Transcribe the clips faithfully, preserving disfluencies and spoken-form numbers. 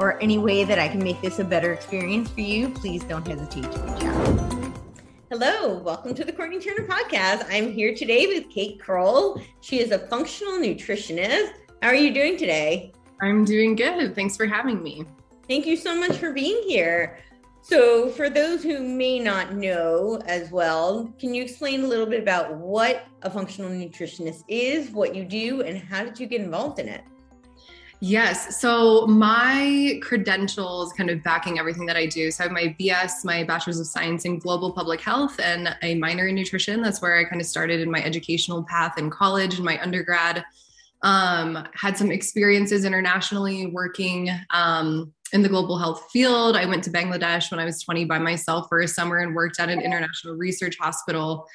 or any way that I can make this a better experience for you, please don't hesitate to reach out. Hello, welcome to the Courtenay Turner Podcast. I'm here today with Cait Crowell. She is a functional nutritionist. How are you doing today? I'm doing good. Thanks for having me. Thank you so much for being here. So for those who may not know as well, can you explain a little bit about what a functional nutritionist is, what you do, and how did you get involved in it? Yes. So my credentials kind of backing everything that I do. So I have my B S, my bachelor's of science in global public health, and a minor in nutrition. That's where I kind of started in my educational path in college and my undergrad. Um, had some experiences internationally working um, in the global health field. I went to Bangladesh when I was twenty by myself for a summer and worked at an international research hospital.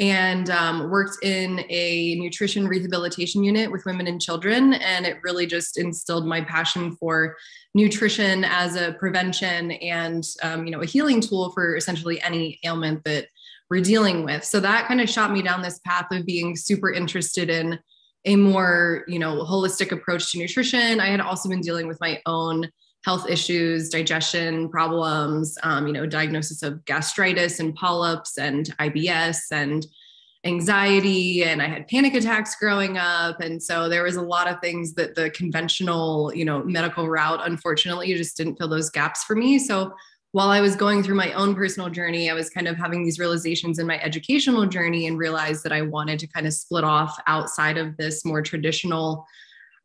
And um, worked in a nutrition rehabilitation unit with women and children. And it really just instilled my passion for nutrition as a prevention and, um, you know, a healing tool for essentially any ailment that we're dealing with. So that kind of shot me down this path of being super interested in a more, you know, holistic approach to nutrition. I had also been dealing with my own health issues, digestion problems, um, you know, diagnosis of gastritis and polyps and I B S and anxiety. And I had panic attacks growing up. And so there was a lot of things that the conventional, you know, medical route, unfortunately, just didn't fill those gaps for me. So while I was going through my own personal journey, I was kind of having these realizations in my educational journey and realized that I wanted to kind of split off outside of this more traditional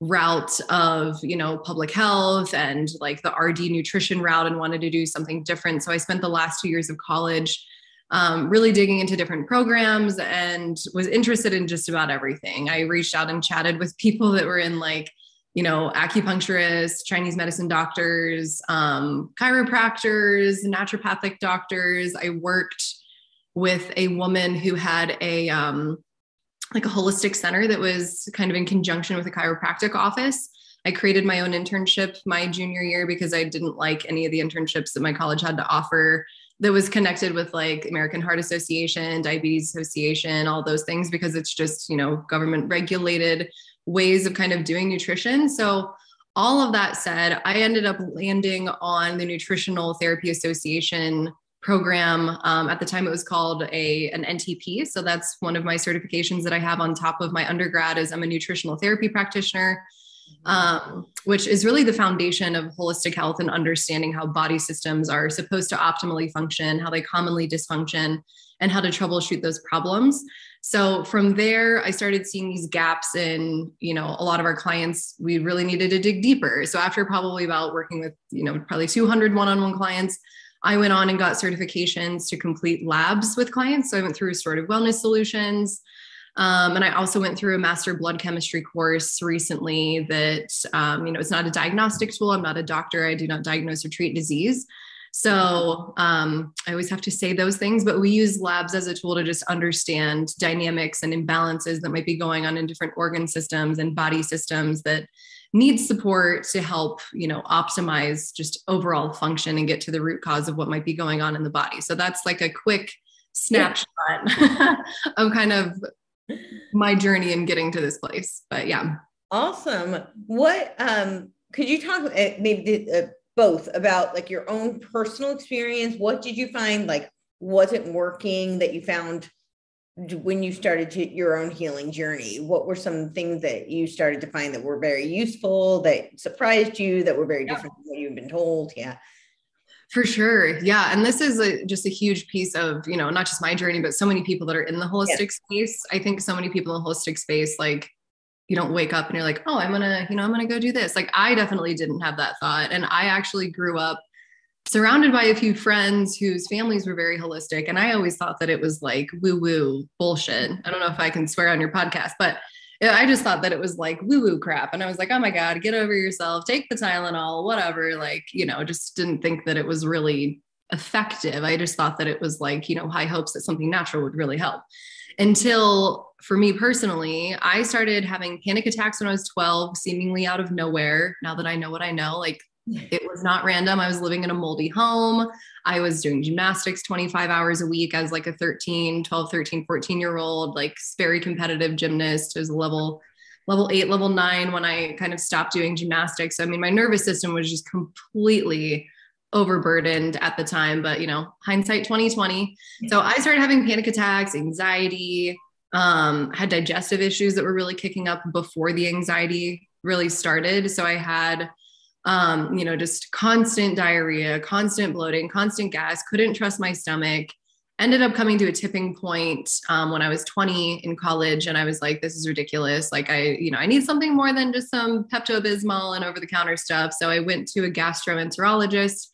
route of, you know, public health and like the R D nutrition route, and wanted to do something different. So I spent the last two years of college um, really digging into different programs and was interested in just about everything. I reached out and chatted with people that were in like, you know, acupuncturists, Chinese medicine doctors, um, chiropractors, naturopathic doctors. I worked with a woman who had a, um, like a holistic center that was kind of in conjunction with a chiropractic office. I created my own internship my junior year because I didn't like any of the internships that my college had to offer that was connected with like American Heart Association, Diabetes Association, all those things, because it's just, you know, government regulated ways of kind of doing nutrition. So all of that said, I ended up landing on the Nutritional Therapy Association program. Um, at the time it was called a, an N T P. So that's one of my certifications that I have on top of my undergrad is I'm a nutritional therapy practitioner, um, which is really the foundation of holistic health and understanding how body systems are supposed to optimally function, how they commonly dysfunction, and how to troubleshoot those problems. So from there, I started seeing these gaps in, you know, a lot of our clients, we really needed to dig deeper. So after probably about working with, you know, probably two hundred one-on-one clients, I went on and got certifications to complete labs with clients. So I went through Restorative Wellness Solutions. Um, and I also went through a master blood chemistry course recently that, um, you know, it's not a diagnostic tool. I'm not a doctor. I do not diagnose or treat disease. So um, I always have to say those things, but we use labs as a tool to just understand dynamics and imbalances that might be going on in different organ systems and body systems that need support to help, you know, optimize just overall function and get to the root cause of what might be going on in the body. So that's like a quick snapshot yeah. of kind of my journey in getting to this place. But yeah. Awesome. What, um, could you talk uh, maybe uh, both about like your own personal experience? What did you find like wasn't working that you found when you started your own healing journey, what were some things that you started to find that were very useful, that surprised you, that were very yeah. different than what you've been told? Yeah. For sure. Yeah. And this is a, just a huge piece of, you know, not just my journey, but so many people that are in the holistic yes. space. I think so many people in the holistic space, like, you don't wake up and you're like, oh, I'm going to, you know, I'm going to go do this. Like, I definitely didn't have that thought. And I actually grew up surrounded by a few friends whose families were very holistic. And I always thought that it was like woo-woo bullshit. I don't know if I can swear on your podcast, but I just thought that it was like woo-woo crap. And I was like, oh my God, get over yourself, take the Tylenol, whatever. Like, you know, just didn't think that it was really effective. I just thought that it was like, you know, high hopes that something natural would really help. Until for me personally, I started having panic attacks when I was twelve, seemingly out of nowhere. Now that I know what I know, like, it was not random. I was living in a moldy home. I was doing gymnastics twenty-five hours a week as like a thirteen, twelve, thirteen, fourteen year old, like very competitive gymnast. It was level, level eight, level nine when I kind of stopped doing gymnastics. I mean, my nervous system was just completely overburdened at the time, but you know, hindsight twenty twenty. So I started having panic attacks, anxiety, um, had digestive issues that were really kicking up before the anxiety really started. So I had Um, you know, just constant diarrhea, constant bloating, constant gas, couldn't trust my stomach, ended up coming to a tipping point um, when I was twenty in college. And I was like, this is ridiculous. Like I, you know, I need something more than just some Pepto-Bismol and over-the-counter stuff. So I went to a gastroenterologist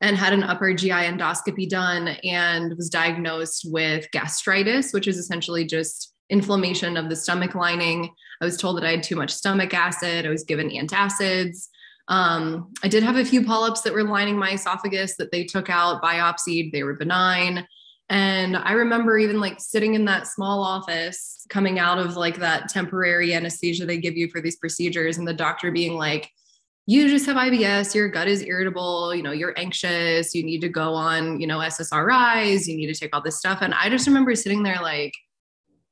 and had an upper G I endoscopy done and was diagnosed with gastritis, which is essentially just inflammation of the stomach lining. I was told that I had too much stomach acid. I was given antacids. Um, I did have a few polyps that were lining my esophagus that they took out, biopsied, they were benign. And I remember even like sitting in that small office coming out of like that temporary anesthesia they give you for these procedures and the doctor being like, you just have I B S, your gut is irritable, you know, you're anxious, you need to go on, you know, S S R Is, you need to take all this stuff. And I just remember sitting there like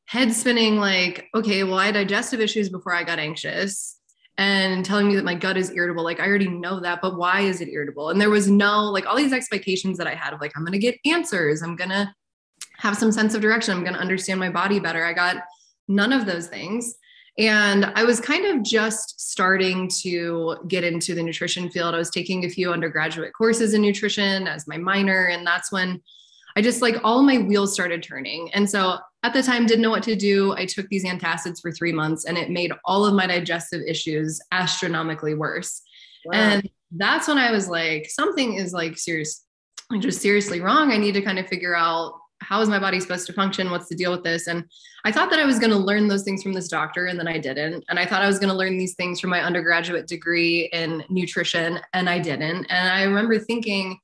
head spinning, like, okay, well, I had digestive issues before I got anxious. And telling me that my gut is irritable. Like, I already know that, but why is it irritable? And there was no, like all these expectations that I had of like, I'm going to get answers. I'm going to have some sense of direction. I'm going to understand my body better. I got none of those things. And I was kind of just starting to get into the nutrition field. I was taking a few undergraduate courses in nutrition as my minor. And that's when I just like all my wheels started turning. And so at the time, didn't know what to do. I took these antacids for three months and it made all of my digestive issues astronomically worse. Wow. And that's when I was like, something is like serious, just seriously wrong. I need to kind of figure out how is my body supposed to function? What's the deal with this? And I thought that I was going to learn those things from this doctor and then I didn't. And I thought I was going to learn these things from my undergraduate degree in nutrition and I didn't. And I remember thinking,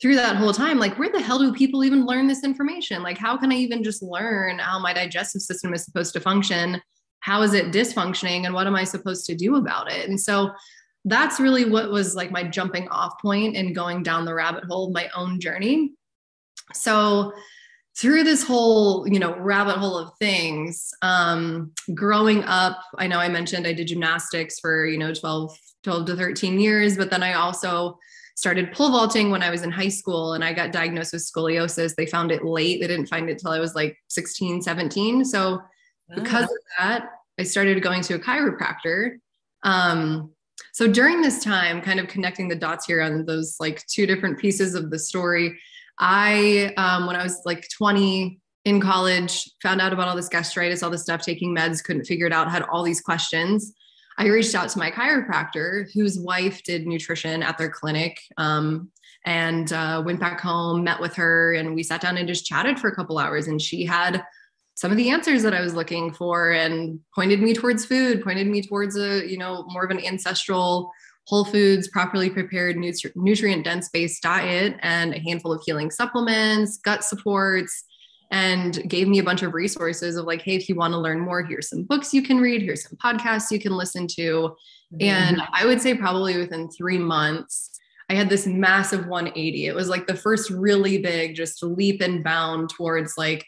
through that whole time, like, where the hell do people even learn this information? Like, how can I even just learn how my digestive system is supposed to function? How is it dysfunctioning? And what am I supposed to do about it? And so that's really what was like my jumping off point and going down the rabbit hole of my own journey. So through this whole, you know, rabbit hole of things, um, growing up, I know I mentioned I did gymnastics for, you know, twelve, twelve to thirteen years, but then I also started pole vaulting when I was in high school and I got diagnosed with scoliosis. They found it late. They didn't find it till I was like sixteen, seventeen. So wow. because of that, I started going to a chiropractor. Um, so during this time, kind of connecting the dots here on those like two different pieces of the story, I, um, when I was like twenty in college, found out about all this gastritis, all this stuff, taking meds, couldn't figure it out, had all these questions. I reached out to my chiropractor whose wife did nutrition at their clinic um, and uh, went back home, met with her, and we sat down and just chatted for a couple hours. And she had some of the answers that I was looking for and pointed me towards food, pointed me towards a, you know, more of an ancestral whole foods, properly prepared, nutri- nutrient dense based diet and a handful of healing supplements, gut supports, and gave me a bunch of resources of like, hey, if you want to learn more, here's some books you can read, here's some podcasts you can listen to. Mm-hmm. And I would say probably within three months, I had this massive one eighty. It was like the first really big, just leap and bound towards like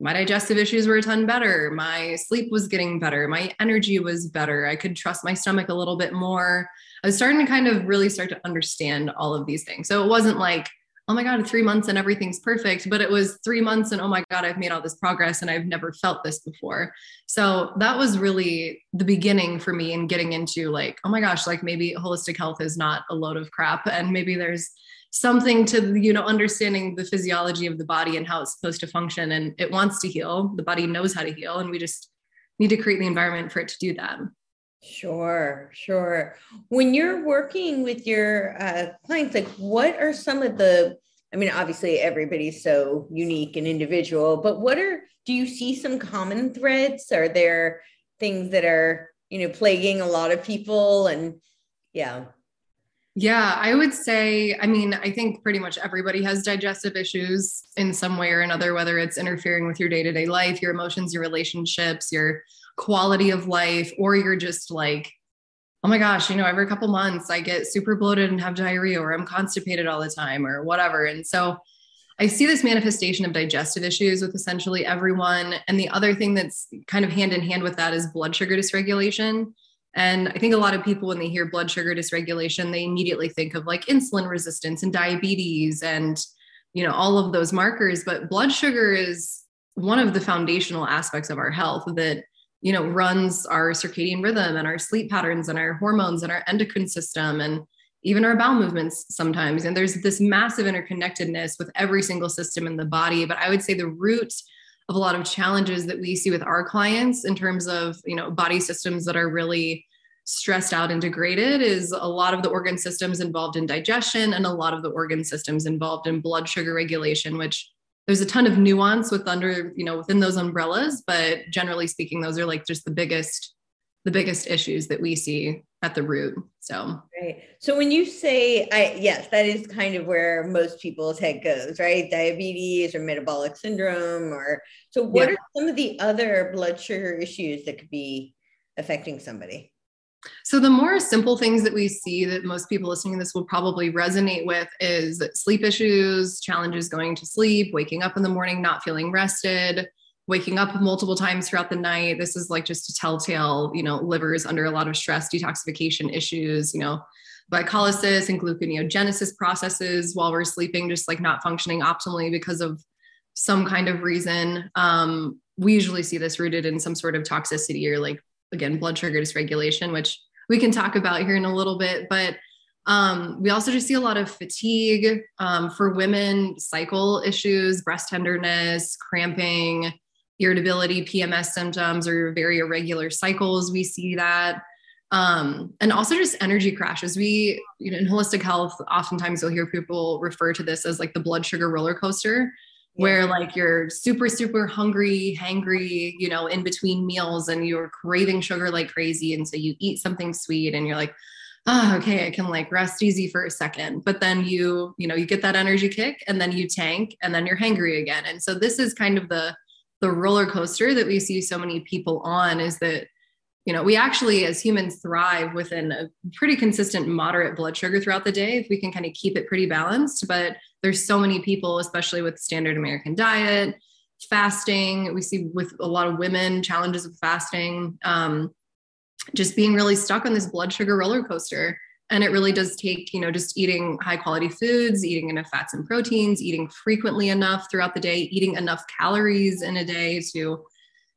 my digestive issues were a ton better. My sleep was getting better. My energy was better. I could trust my stomach a little bit more. I was starting to kind of really start to understand all of these things. So it wasn't like oh my God, three months and everything's perfect. But it was three months and, oh my God, I've made all this progress and I've never felt this before. So that was really the beginning for me in getting into like, oh my gosh, like maybe holistic health is not a load of crap. And maybe there's something to, you know, understanding the physiology of the body and how it's supposed to function. And it wants to heal. The body knows how to heal. And we just need to create the environment for it to do that. Sure, sure. When you're working with your uh, clients, like what are some of the, I mean, obviously everybody's so unique and individual, but what are, do you see some common threads? Are there things that are, you know, plaguing a lot of people? And yeah. Yeah, I would say, I mean, I think pretty much everybody has digestive issues in some way or another, whether it's interfering with your day-to-day life, your emotions, your relationships, your quality of life, or you're just like, oh my gosh, you know, every couple months I get super bloated and have diarrhea, or I'm constipated all the time or whatever. And so I see this manifestation of digestive issues with essentially everyone. And the other thing that's kind of hand in hand with that is blood sugar dysregulation. And I think a lot of people, when they hear blood sugar dysregulation, they immediately think of like insulin resistance and diabetes and, you know, all of those markers. But blood sugar is one of the foundational aspects of our health that, you know, runs our circadian rhythm and our sleep patterns and our hormones and our endocrine system and even our bowel movements sometimes. And there's this massive interconnectedness with every single system in the body. But I would say the root of a lot of challenges that we see with our clients in terms of, you know, body systems that are really stressed out and degraded is a lot of the organ systems involved in digestion and a lot of the organ systems involved in blood sugar regulation, which there's a ton of nuance with under, you know, within those umbrellas, but generally speaking, those are like just the biggest, the biggest issues that we see at the root. So, right. So when you say, I, yes, that is kind of where most people's head goes, right? Diabetes or metabolic syndrome, or so what yeah. are some of the other blood sugar issues that could be affecting somebody? So the more simple things that we see that most people listening to this will probably resonate with is sleep issues, challenges going to sleep, waking up in the morning, not feeling rested, waking up multiple times throughout the night. This is like just a telltale, you know, livers under a lot of stress, detoxification issues, you know, glycolysis and gluconeogenesis processes while we're sleeping, just like not functioning optimally because of some kind of reason. Um, we usually see this rooted in some sort of toxicity or like, again, blood sugar dysregulation, which we can talk about here in a little bit, but um, we also just see a lot of fatigue um, for women, cycle issues, breast tenderness, cramping, irritability, P M S symptoms, or very irregular cycles. We see that. Um, and also just energy crashes. We, you know, in holistic health, oftentimes you'll hear people refer to this as like the blood sugar roller coaster, yeah. where like you're super, super hungry, hangry, you know, in between meals and you're craving sugar like crazy. And so you eat something sweet and you're like, oh, okay, I can like rest easy for a second. But then you, you know, you get that energy kick and then you tank and then you're hangry again. And so this is kind of the, the roller coaster that we see so many people on, is that, you know, we actually as humans thrive within a pretty consistent moderate blood sugar throughout the day if we can kind of keep it pretty balanced. But there's so many people, especially with standard American diet, fasting. We see with a lot of women challenges with fasting, um, just being really stuck on this blood sugar roller coaster. And it really does take, you know, just eating high quality foods, eating enough fats and proteins, eating frequently enough throughout the day, eating enough calories in a day to, you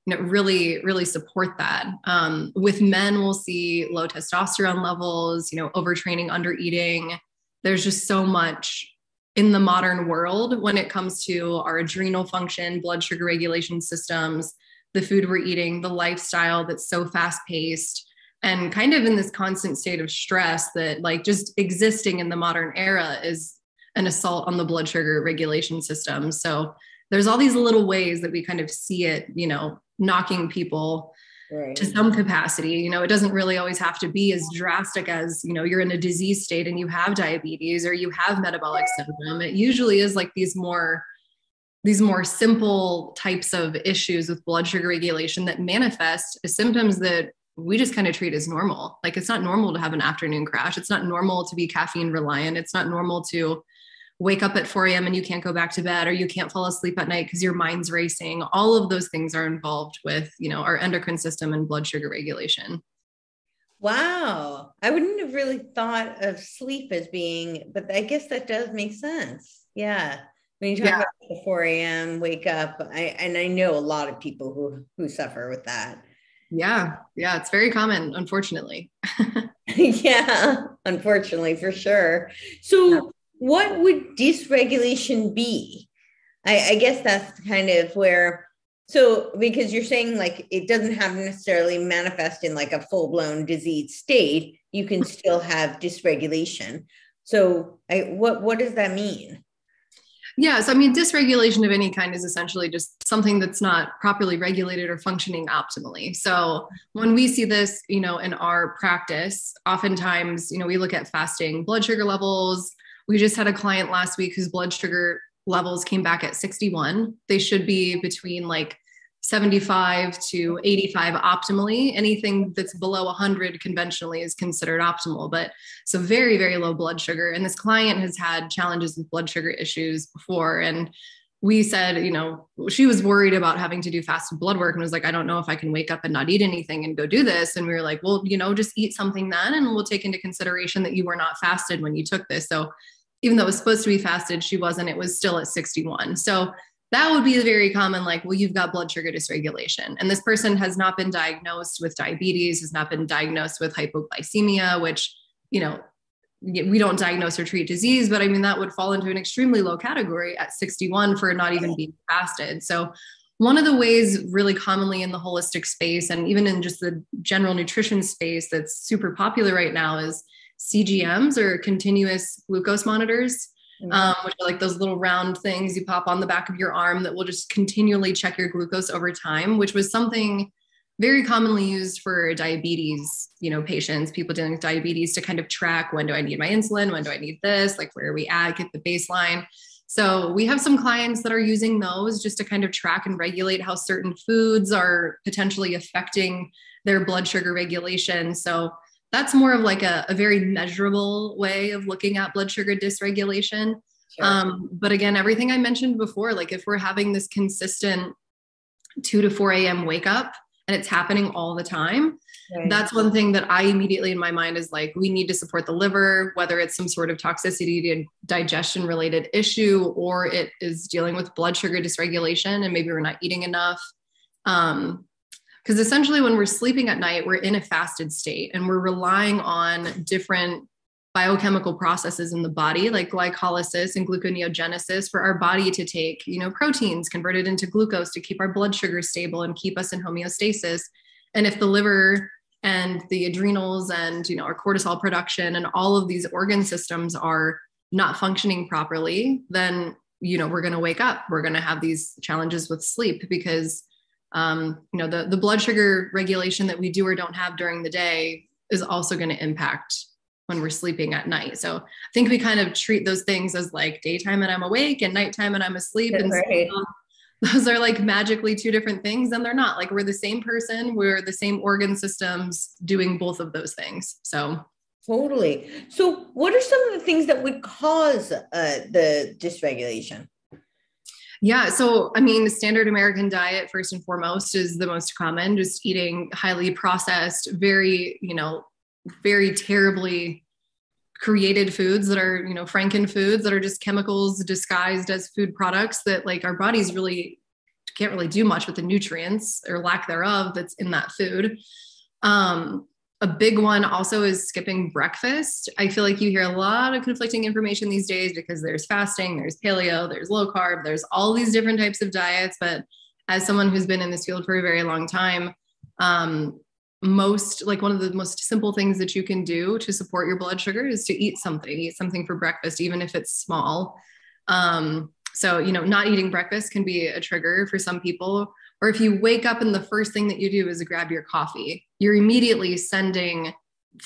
know, really, really support that. Um, with men, we'll see low testosterone levels, you know, overtraining, undereating. There's just so much in the modern world when it comes to our adrenal function, blood sugar regulation systems, the food we're eating, the lifestyle that's so fast paced and kind of in this constant state of stress that like just existing in the modern era is an assault on the blood sugar regulation system. So there's all these little ways that we kind of see it, you know, knocking people right. to some capacity. You know, it doesn't really always have to be as drastic as, you know, you're in a disease state and you have diabetes or you have metabolic syndrome. It usually is like these more, these more simple types of issues with blood sugar regulation that manifest as symptoms that we just kind of treat as normal. Like it's not normal to have an afternoon crash. It's not normal to be caffeine reliant. It's not normal to wake up at four a.m. and you can't go back to bed, or you can't fall asleep at night because your mind's racing. All of those things are involved with, you know, our endocrine system and blood sugar regulation. Wow. I wouldn't have really thought of sleep as being, but I guess that does make sense. Yeah. When you talk yeah. about the four a m wake up, I, and I know a lot of people who, who suffer with that. Yeah. Yeah. It's very common, unfortunately. Yeah. Unfortunately, for sure. So yeah. what would dysregulation be? I, I guess that's kind of where, so because you're saying like, it doesn't have necessarily manifest in like a full blown disease state, you can still have dysregulation. So I, what, what does that mean? Yeah. So, I mean, dysregulation of any kind is essentially just something that's not properly regulated or functioning optimally. So when we see this, you know, in our practice, oftentimes, you know, we look at fasting blood sugar levels. We just had a client last week whose blood sugar levels came back at sixty-one. They should be between like seventy-five to eighty-five optimally. Anything that's below one hundred conventionally is considered optimal, but so very, very low blood sugar. And this client has had challenges with blood sugar issues before. And we said, you know, she was worried about having to do fasted blood work and was like, I don't know if I can wake up and not eat anything and go do this. And we were like, well, you know, just eat something then, and we'll take into consideration that you were not fasted when you took this. So even though it was supposed to be fasted, she wasn't, it was still at sixty-one. So that would be very common, like, well, you've got blood sugar dysregulation. And this person has not been diagnosed with diabetes, has not been diagnosed with hypoglycemia, which, you know, we don't diagnose or treat disease, but I mean, that would fall into an extremely low category at sixty-one for not even being fasted. So one of the ways really commonly in the holistic space, and even in just the general nutrition space that's super popular right now, is C G Ms, or continuous glucose monitors. Um, which are like those little round things you pop on the back of your arm that will just continually check your glucose over time, which was something very commonly used for diabetes, you know, patients, people dealing with diabetes, to kind of track, when do I need my insulin? When do I need this? Like, where are we at? Get the baseline. So we have some clients that are using those just to kind of track and regulate how certain foods are potentially affecting their blood sugar regulation. So that's more of like a, a very measurable way of looking at blood sugar dysregulation. Sure. Um, but again, everything I mentioned before, like if we're having this consistent two to four a m wake up and it's happening all the time, right. That's one thing that I immediately in my mind is like, we need to support the liver, whether it's some sort of toxicity to digestion related issue, or it is dealing with blood sugar dysregulation and maybe we're not eating enough. Um, Because essentially when we're sleeping at night, we're in a fasted state and we're relying on different biochemical processes in the body, like glycolysis and gluconeogenesis, for our body to take, you know, proteins converted into glucose to keep our blood sugar stable and keep us in homeostasis. And if the liver and the adrenals and, you know, our cortisol production and all of these organ systems are not functioning properly, then, you know, we're going to wake up, we're going to have these challenges with sleep, because Um, you know, the, the blood sugar regulation that we do or don't have during the day is also going to impact when we're sleeping at night. So I think we kind of treat those things as like daytime and I'm awake and nighttime and I'm asleep. That's and right. So those are like magically two different things, and they're not. Like, we're the same person, we're the same organ systems doing both of those things. So totally. So what are some of the things that would cause uh, the dysregulation? Yeah. So, I mean, the standard American diet, first and foremost, is the most common, just eating highly processed, very, you know, very terribly created foods that are, you know, Franken foods that are just chemicals disguised as food products that, like, our bodies really can't really do much with the nutrients or lack thereof that's in that food. Um, A big one also is skipping breakfast. I feel like you hear a lot of conflicting information these days because there's fasting, there's paleo, there's low carb, there's all these different types of diets. But as someone who's been in this field for a very long time, um, most, like, one of the most simple things that you can do to support your blood sugar is to eat something, eat something for breakfast, even if it's small. Um, so, you know, not eating breakfast can be a trigger for some people. Or if you wake up and the first thing that you do is grab your coffee, you're immediately sending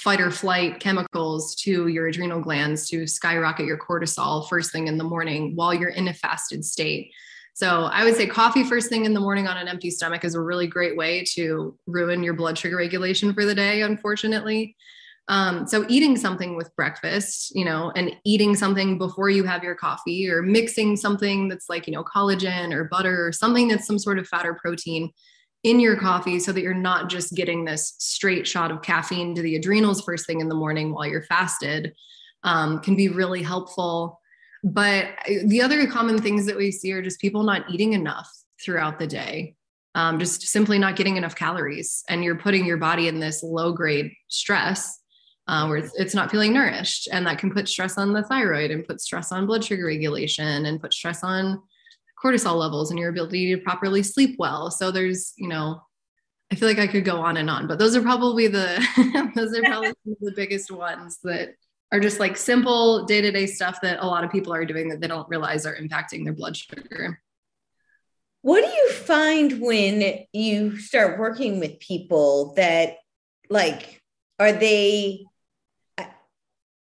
fight or flight chemicals to your adrenal glands to skyrocket your cortisol first thing in the morning while you're in a fasted state. So I would say coffee first thing in the morning on an empty stomach is a really great way to ruin your blood sugar regulation for the day, unfortunately. Um, so eating something with breakfast, you know, and eating something before you have your coffee, or mixing something that's like, you know, collagen or butter or something that's some sort of fat or protein in your coffee, so that you're not just getting this straight shot of caffeine to the adrenals first thing in the morning while you're fasted, um, can be really helpful. But the other common things that we see are just people not eating enough throughout the day, um, just simply not getting enough calories. And you're putting your body in this low grade stress uh, where it's, it's not feeling nourished. And that can put stress on the thyroid and put stress on blood sugar regulation and put stress on cortisol levels and your ability to properly sleep well. So there's, you know, I feel like I could go on and on, but those are probably the, those are probably the biggest ones that are just like simple day-to-day stuff that a lot of people are doing that they don't realize are impacting their blood sugar. What do you find when you start working with people that like, are they...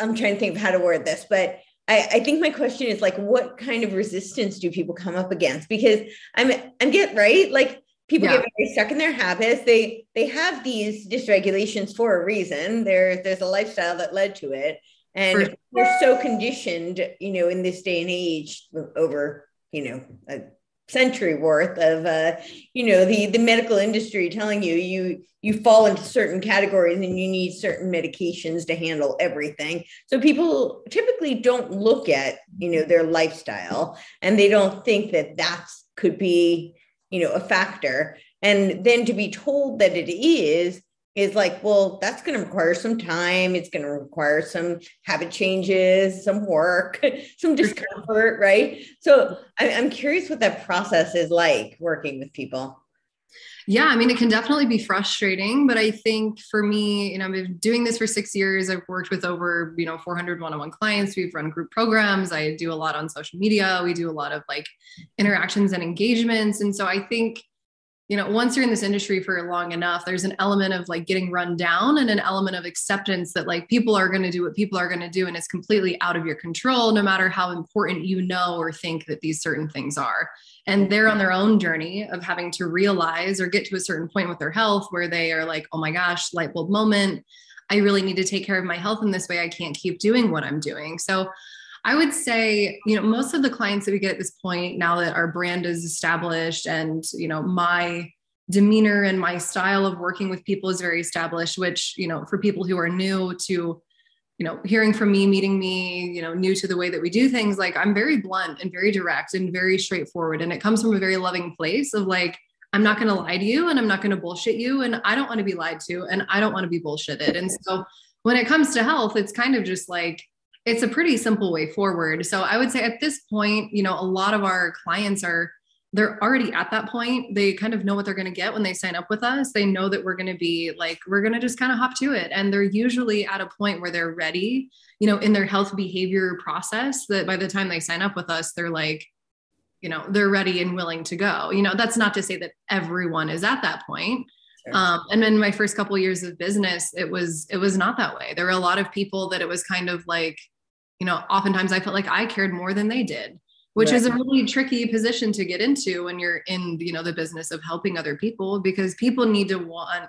I'm trying to think of how to word this, but I, I think my question is like, what kind of resistance do people come up against? Because I'm, I'm get right. Like people yeah. get very stuck in their habits. They, they have these dysregulations for a reason. There, there's a lifestyle that led to it. And sure. we're so conditioned, you know, in this day and age over, you know, a century worth of, uh, you know, the, the medical industry telling you, you, you fall into certain categories and you need certain medications to handle everything. So people typically don't look at, you know, their lifestyle, and they don't think that that could be, you know, a factor. And then to be told that it is, is like, well, that's going to require some time. It's going to require some habit changes, some work, some discomfort, right? So I'm curious what that process is like working with people. Yeah. I mean, it can definitely be frustrating, but I think for me, you know, I've been doing this for six years. I've worked with over, you know, four hundred one-on-one clients. We've run group programs. I do a lot on social media. We do a lot of like interactions and engagements. And so I think, you know, once you're in this industry for long enough, there's an element of like getting run down and an element of acceptance that like people are going to do what people are going to do. And it's completely out of your control, no matter how important you know or think that these certain things are. And they're on their own journey of having to realize or get to a certain point with their health where they are like, oh my gosh, light bulb moment. I really need to take care of my health in this way. I can't keep doing what I'm doing. So I would say, you know, most of the clients that we get at this point, now that our brand is established and, you know, my demeanor and my style of working with people is very established, which, you know, for people who are new to, you know, hearing from me, meeting me, you know, new to the way that we do things, like I'm very blunt and very direct and very straightforward. And it comes from a very loving place of like, I'm not going to lie to you and I'm not going to bullshit you. And I don't want to be lied to and I don't want to be bullshitted. And so when it comes to health, it's kind of just like, it's a pretty simple way forward. So I would say at this point, you know, a lot of our clients are, they're already at that point. They kind of know what they're going to get when they sign up with us. They know that we're going to be like, we're going to just kind of hop to it. And they're usually at a point where they're ready, you know, in their health behavior process, that by the time they sign up with us, they're like, you know, they're ready and willing to go. You know, that's not to say that everyone is at that point. Sure. Um, and then my first couple of years of business, it was, it was not that way. There were a lot of people that it was kind of like, you know, oftentimes I felt like I cared more than they did, which right. is a really tricky position to get into when you're in, you know, the business of helping other people, because people need to want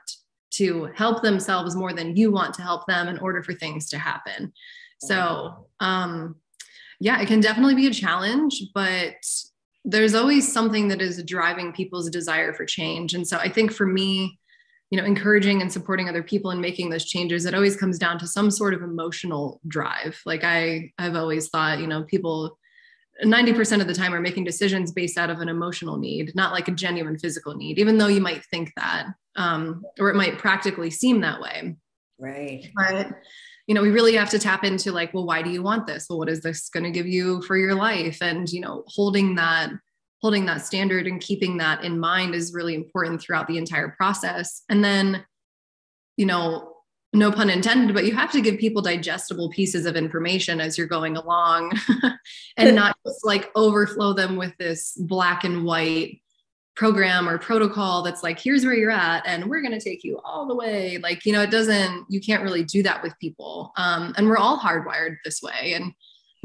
to help themselves more than you want to help them in order for things to happen. So, um, yeah, it can definitely be a challenge, but there's always something that is driving people's desire for change. And so I think for me, you know, encouraging and supporting other people and making those changes, it always comes down to some sort of emotional drive. Like I, I've always thought, you know, people ninety percent of the time are making decisions based out of an emotional need, not like a genuine physical need, even though you might think that, um, or it might practically seem that way. Right. But, you know, we really have to tap into like, well, why do you want this? Well, what is this going to give you for your life? And, you know, holding that holding that standard and keeping that in mind is really important throughout the entire process. And then, you know, no pun intended, but you have to give people digestible pieces of information as you're going along and not just like overflow them with this black and white program or protocol that's like, here's where you're at and we're going to take you all the way. Like, you know, it doesn't, you can't really do that with people. Um, and we're all hardwired this way. And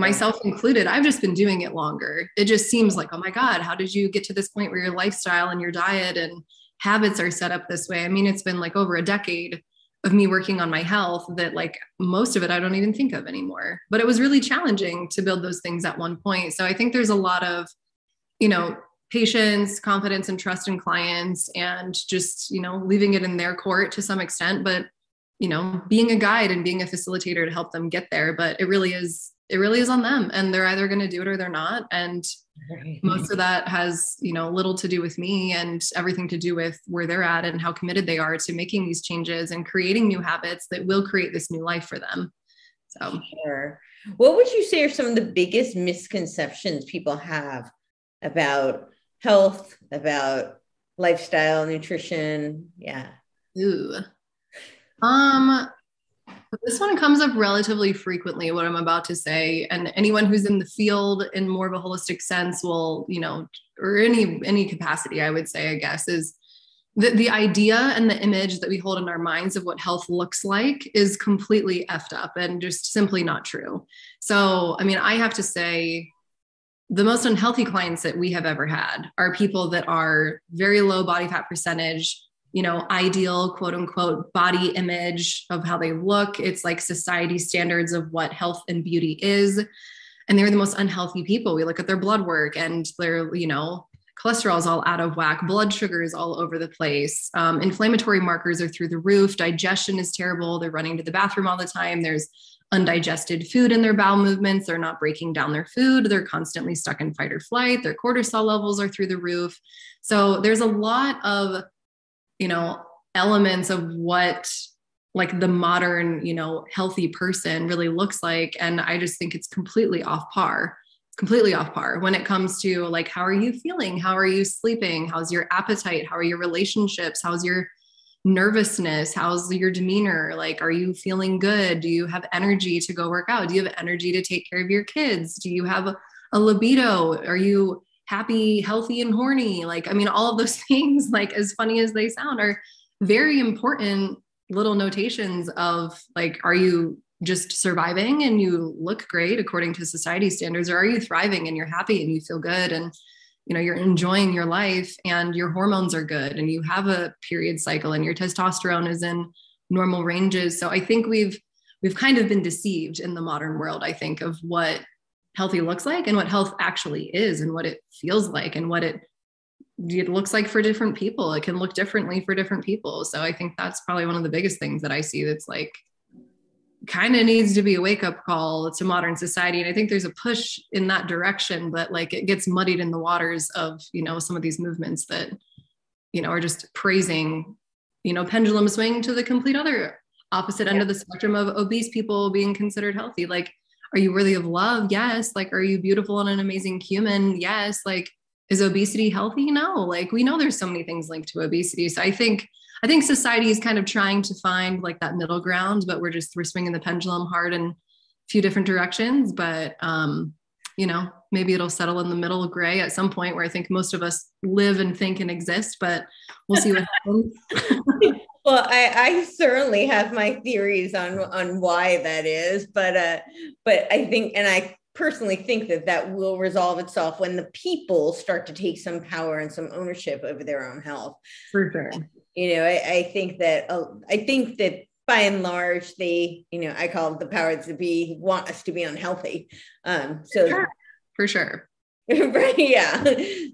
myself included, I've just been doing it longer. It just seems like, oh my God, how did you get to this point where your lifestyle and your diet and habits are set up this way? I mean, it's been like over a decade of me working on my health that like most of it, I don't even think of anymore, but it was really challenging to build those things at one point. So I think there's a lot of, you know, patience, confidence, and trust in clients, and just, you know, leaving it in their court to some extent, but, you know, being a guide and being a facilitator to help them get there. But it really is, it really is on them, and they're either going to do it or they're not. And right. most of that has, you know, little to do with me and everything to do with where they're at and how committed they are to making these changes and creating new habits that will create this new life for them. So sure. What would you say are some of the biggest misconceptions people have about health, about lifestyle, nutrition? Yeah. Ooh. Um, This one comes up relatively frequently, what I'm about to say, and anyone who's in the field in more of a holistic sense will, you know, or any, any capacity, I would say, I guess, is that the idea and the image that we hold in our minds of what health looks like is completely effed up and just simply not true. So, I mean, I have to say the most unhealthy clients that we have ever had are people that are very low body fat percentage, you know, ideal quote unquote body image of how they look. It's like society standards of what health and beauty is. And they're the most unhealthy people. We look at their blood work and their, you know, cholesterol is all out of whack, blood sugar is all over the place. Um, inflammatory markers are through the roof. Digestion is terrible. They're running to the bathroom all the time. There's undigested food in their bowel movements. They're not breaking down their food. They're constantly stuck in fight or flight. Their cortisol levels are through the roof. So there's a lot of, you know, elements of what like the modern, you know, healthy person really looks like. And I just think it's completely off par, completely off par when it comes to like, how are you feeling? How are you sleeping? How's your appetite? How are your relationships? How's your nervousness? How's your demeanor? Like, are you feeling good? Do you have energy to go work out? Do you have energy to take care of your kids? Do you have a libido? Are you happy, healthy, and horny? Like, I mean, all of those things, like as funny as they sound, are very important little notations of like, are you just surviving and you look great according to society standards, or are you thriving and you're happy and you feel good and, you know, you're enjoying your life and your hormones are good and you have a period cycle and your testosterone is in normal ranges. So I think we've, we've kind of been deceived in the modern world, I think, of what healthy looks like and what health actually is and what it feels like and what it it looks like for different people. It can look differently for different people. So I think that's probably one of the biggest things that I see that's like kind of needs to be a wake-up call to modern society. And I think there's a push in that direction, but like it gets muddied in the waters of, you know, some of these movements that, you know, are just praising, you know, pendulum swing to the complete other opposite end yeah. of the spectrum of obese people being considered healthy. Like, are you worthy of love? Yes. Like, are you beautiful and an amazing human? Yes. Like, is obesity healthy? No. Like, we know there's so many things linked to obesity. So I think, I think society is kind of trying to find like that middle ground, but we're just, we're swinging the pendulum hard in a few different directions, but, um, you know, maybe it'll settle in the middle gray at some point where I think most of us live and think and exist, but we'll see what happens. Well, I, I certainly have my theories on, on why that is, but, uh, but I think, and I personally think that that will resolve itself when the people start to take some power and some ownership over their own health. For sure. You know, I, I think that, uh, I think that by and large, they, you know, I call it the powers that be want us to be unhealthy. Um, so yeah, for sure. Right. Yeah.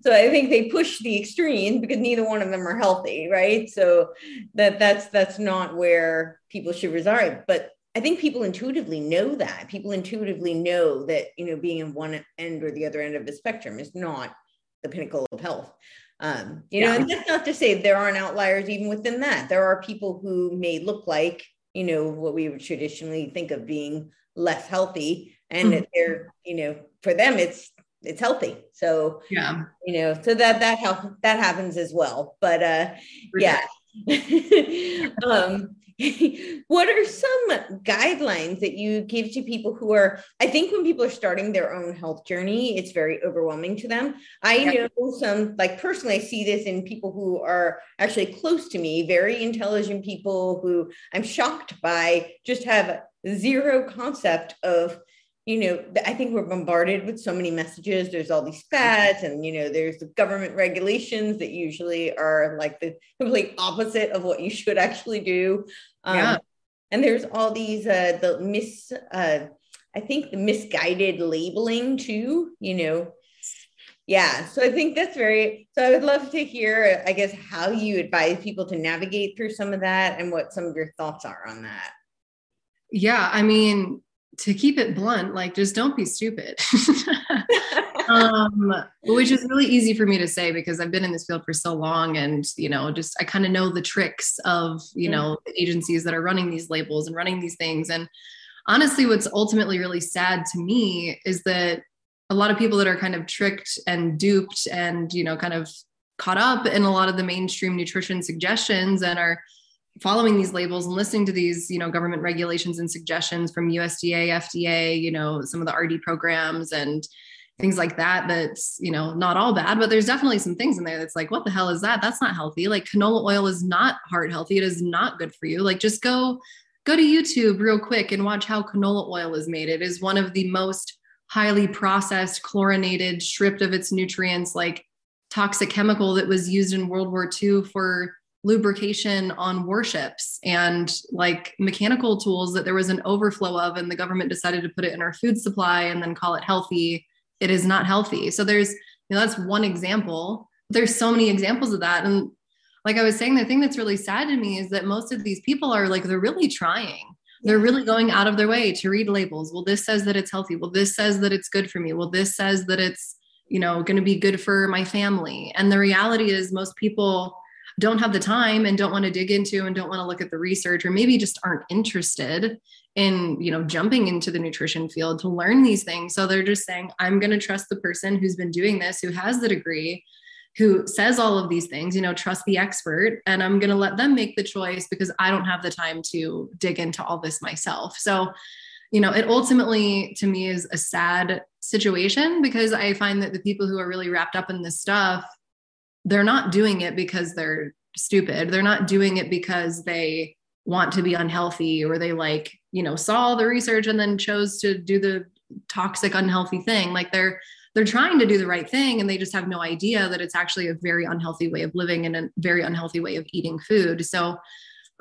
So I think they push the extreme because neither one of them are healthy. Right. So that that's, that's not where people should reside. But I think people intuitively know that people intuitively know that, you know, being in one end or the other end of the spectrum is not the pinnacle of health. Um, you yeah. know, and that's not to say there aren't outliers even within that. There are people who may look like, you know, what we would traditionally think of being less healthy and mm-hmm. that they're, you know, for them, it's, it's healthy. So, yeah, you know, so that, that help, that happens as well. But, uh, For yeah. Sure. um, what are some guidelines that you give to people who are, I think when people are starting their own health journey, it's very overwhelming to them. I yeah. know some, like personally, I see this in people who are actually close to me, very intelligent people who I'm shocked by just have zero concept of you know, I think we're bombarded with so many messages. There's all these fads and, you know, there's the government regulations that usually are like the complete opposite of what you should actually do. Um, yeah. And there's all these, uh, the mis, uh, I think the misguided labeling too, you know? Yeah. So I think that's very, so I would love to hear, I guess, how you advise people to navigate through some of that and what some of your thoughts are on that. Yeah. I mean, to keep it blunt, like, just don't be stupid, um, which is really easy for me to say because I've been in this field for so long. And, you know, just, I kind of know the tricks of, you know, the agencies that are running these labels and running these things. And honestly, what's ultimately really sad to me is that a lot of people that are kind of tricked and duped and, you know, kind of caught up in a lot of the mainstream nutrition suggestions and are following these labels and listening to these, you know, government regulations and suggestions from U S D A, F D A, you know, some of the R D programs and things like that. That's, you know, not all bad, but there's definitely some things in there that's like, what the hell is that? That's not healthy. Like, canola oil is not heart healthy. It is not good for you. Like, just go, go to YouTube real quick and watch how canola oil is made. It is one of the most highly processed, chlorinated, stripped of its nutrients, like toxic chemical that was used in World War Two for lubrication on warships and like mechanical tools that there was an overflow of, and the government decided to put it in our food supply and then call it healthy. It is not healthy. So there's, you know, that's one example. There's so many examples of that. And like I was saying, the thing that's really sad to me is that most of these people are like, they're really trying. They're really going out of their way to read labels. Well, this says that it's healthy. Well, this says that it's good for me. Well, this says that it's, you know, going to be good for my family. And the reality is most people don't have the time and don't want to dig into and don't want to look at the research, or maybe just aren't interested in, you know, jumping into the nutrition field to learn these things. So they're just saying, I'm going to trust the person who's been doing this, who has the degree, who says all of these things, you know, trust the expert, and I'm going to let them make the choice because I don't have the time to dig into all this myself. So, you know, it ultimately to me is a sad situation because I find that the people who are really wrapped up in this stuff, they're not doing it because they're stupid. They're not doing it because they want to be unhealthy or they like, you know, saw the research and then chose to do the toxic, unhealthy thing. Like they're, they're trying to do the right thing and they just have no idea that it's actually a very unhealthy way of living and a very unhealthy way of eating food. So,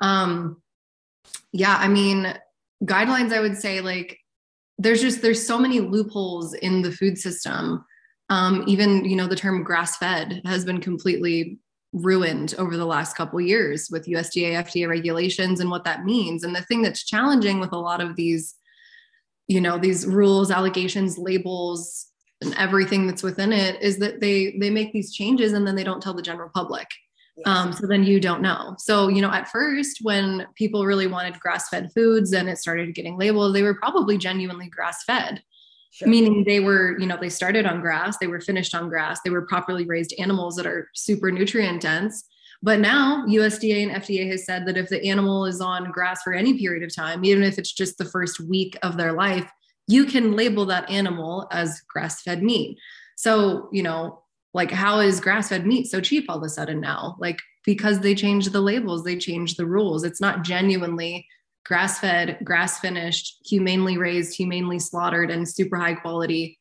um, yeah, I mean, guidelines, I would say like, there's just, there's so many loopholes in the food system. Um, even, you know, the term grass fed has been completely ruined over the last couple of years with U S D A, F D A regulations and what that means. And the thing that's challenging with a lot of these, you know, these rules, allegations, labels, and everything that's within it is that they, they make these changes and then they don't tell the general public. Yes. Um, so then you don't know. So, you know, at first when people really wanted grass-fed foods and it started getting labeled, they were probably genuinely grass-fed, sure. Meaning they were, you know, they started on grass, they were finished on grass, they were properly raised animals that are super nutrient dense. But now U S D A and F D A has said that if the animal is on grass for any period of time, even if it's just the first week of their life, you can label that animal as grass-fed meat. So, you know, like how is grass-fed meat so cheap all of a sudden now? Like, because they changed the labels, they changed the rules. It's not genuinely grass-fed, grass-finished, humanely raised, humanely slaughtered, and super high quality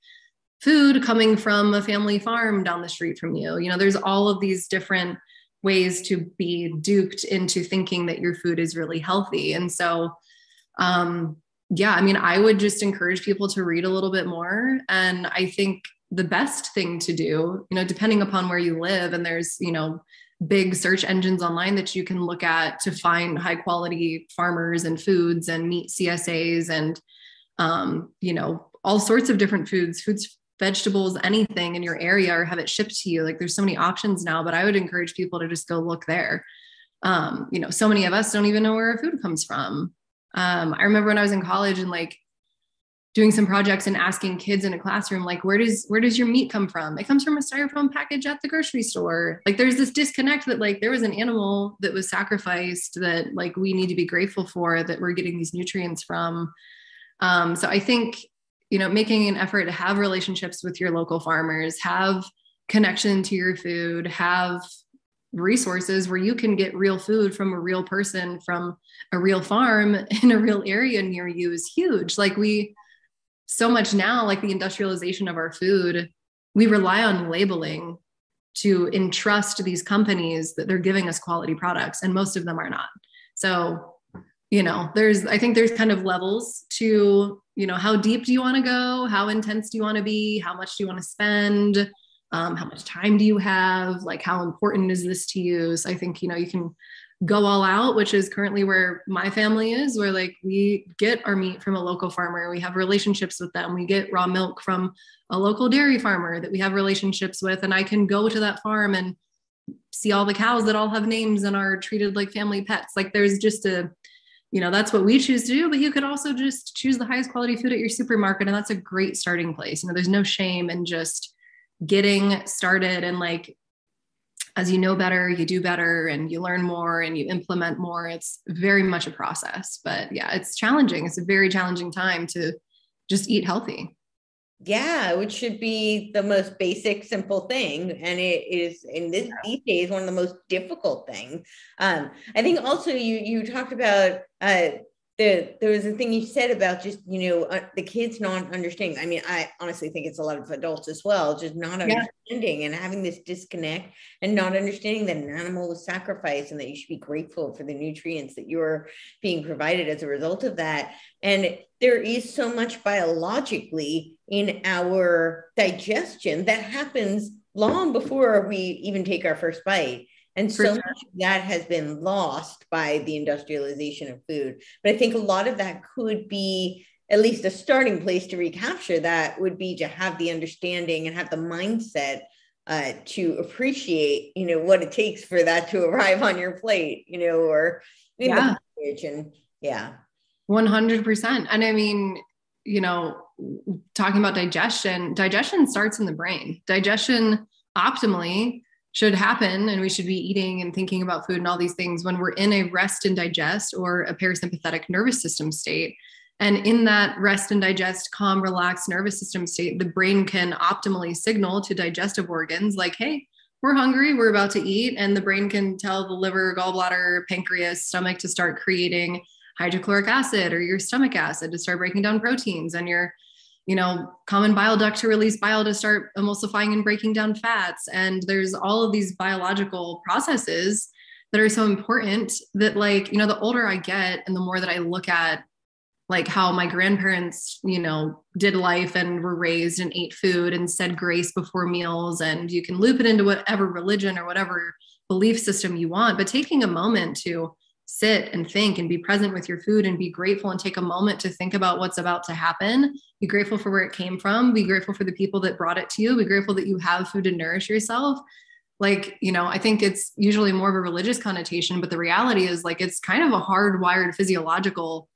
food coming from a family farm down the street from you. You know, there's all of these different ways to be duped into thinking that your food is really healthy. And so, um, yeah, I mean, I would just encourage people to read a little bit more. And I think the best thing to do, you know, depending upon where you live, and there's, you know, big search engines online that you can look at to find high quality farmers and foods and meat C S As and, um, you know, all sorts of different foods, foods, vegetables, anything in your area, or have it shipped to you. Like there's so many options now, but I would encourage people to just go look there. Um, you know, so many of us don't even know where our food comes from. Um, I remember when I was in college and like doing some projects and asking kids in a classroom, like, where does, where does your meat come from? It comes from a styrofoam package at the grocery store. Like there's this disconnect that like, there was an animal that was sacrificed that like, we need to be grateful for that we're getting these nutrients from. Um, so I think, you know, making an effort to have relationships with your local farmers, have connection to your food, have resources where you can get real food from a real person, from a real farm in a real area near you is huge. Like we, so much now, like the industrialization of our food, we rely on labeling to entrust these companies that they're giving us quality products, and most of them are not. So, you know, there's, I think there's kind of levels to, you know, how deep do you want to go? How intense do you want to be? How much do you want to spend? Um, how much time do you have? Like, how important is this to you? So I think, you know, you can go all out, which is currently where my family is, where like we get our meat from a local farmer. We have relationships with them. We get raw milk from a local dairy farmer that we have relationships with. And I can go to that farm and see all the cows that all have names and are treated like family pets. Like there's just a, you know, that's what we choose to do, but you could also just choose the highest quality food at your supermarket. And that's a great starting place. You know, there's no shame in just getting started, and like, as you know better, you do better, and you learn more and you implement more. It's very much a process, but yeah, it's challenging. It's a very challenging time to just eat healthy. Yeah, which should be the most basic, simple thing. And it is in this these days one of the most difficult things. Um, I think also you you talked about uh, the there was a thing you said about just, you know, uh, the kids not understanding. I mean, I honestly think it's a lot of adults as well, just not understanding yeah. and having this disconnect and not understanding that an animal was sacrificed and that you should be grateful for the nutrients that you're being provided as a result of that. And there is so much biologically in our digestion that happens long before we even take our first bite. And so much of that has been lost by the industrialization of food. But I think a lot of that could be at least a starting place to recapture that would be to have the understanding and have the mindset uh, to appreciate, you know, what it takes for that to arrive on your plate, you know, or in yeah. the package. And yeah. one hundred percent. And I mean, you know, talking about digestion, digestion starts in the brain. Digestion optimally should happen, and we should be eating and thinking about food and all these things when we're in a rest and digest or a parasympathetic nervous system state. And in that rest and digest, calm, relaxed nervous system state, the brain can optimally signal to digestive organs like, hey, we're hungry, we're about to eat. And the brain can tell the liver, gallbladder, pancreas, stomach to start creating hydrochloric acid or your stomach acid to start breaking down proteins, and your, you know, common bile duct to release bile to start emulsifying and breaking down fats. And there's all of these biological processes that are so important that, like, you know, the older I get and the more that I look at like how my grandparents, you know, did life and were raised and ate food and said grace before meals. And you can loop it into whatever religion or whatever belief system you want, but taking a moment to sit and think and be present with your food and be grateful and take a moment to think about what's about to happen. Be grateful for where it came from. Be grateful for the people that brought it to you. Be grateful that you have food to nourish yourself. Like, you know, I think it's usually more of a religious connotation, but the reality is like, it's kind of a hardwired physiological,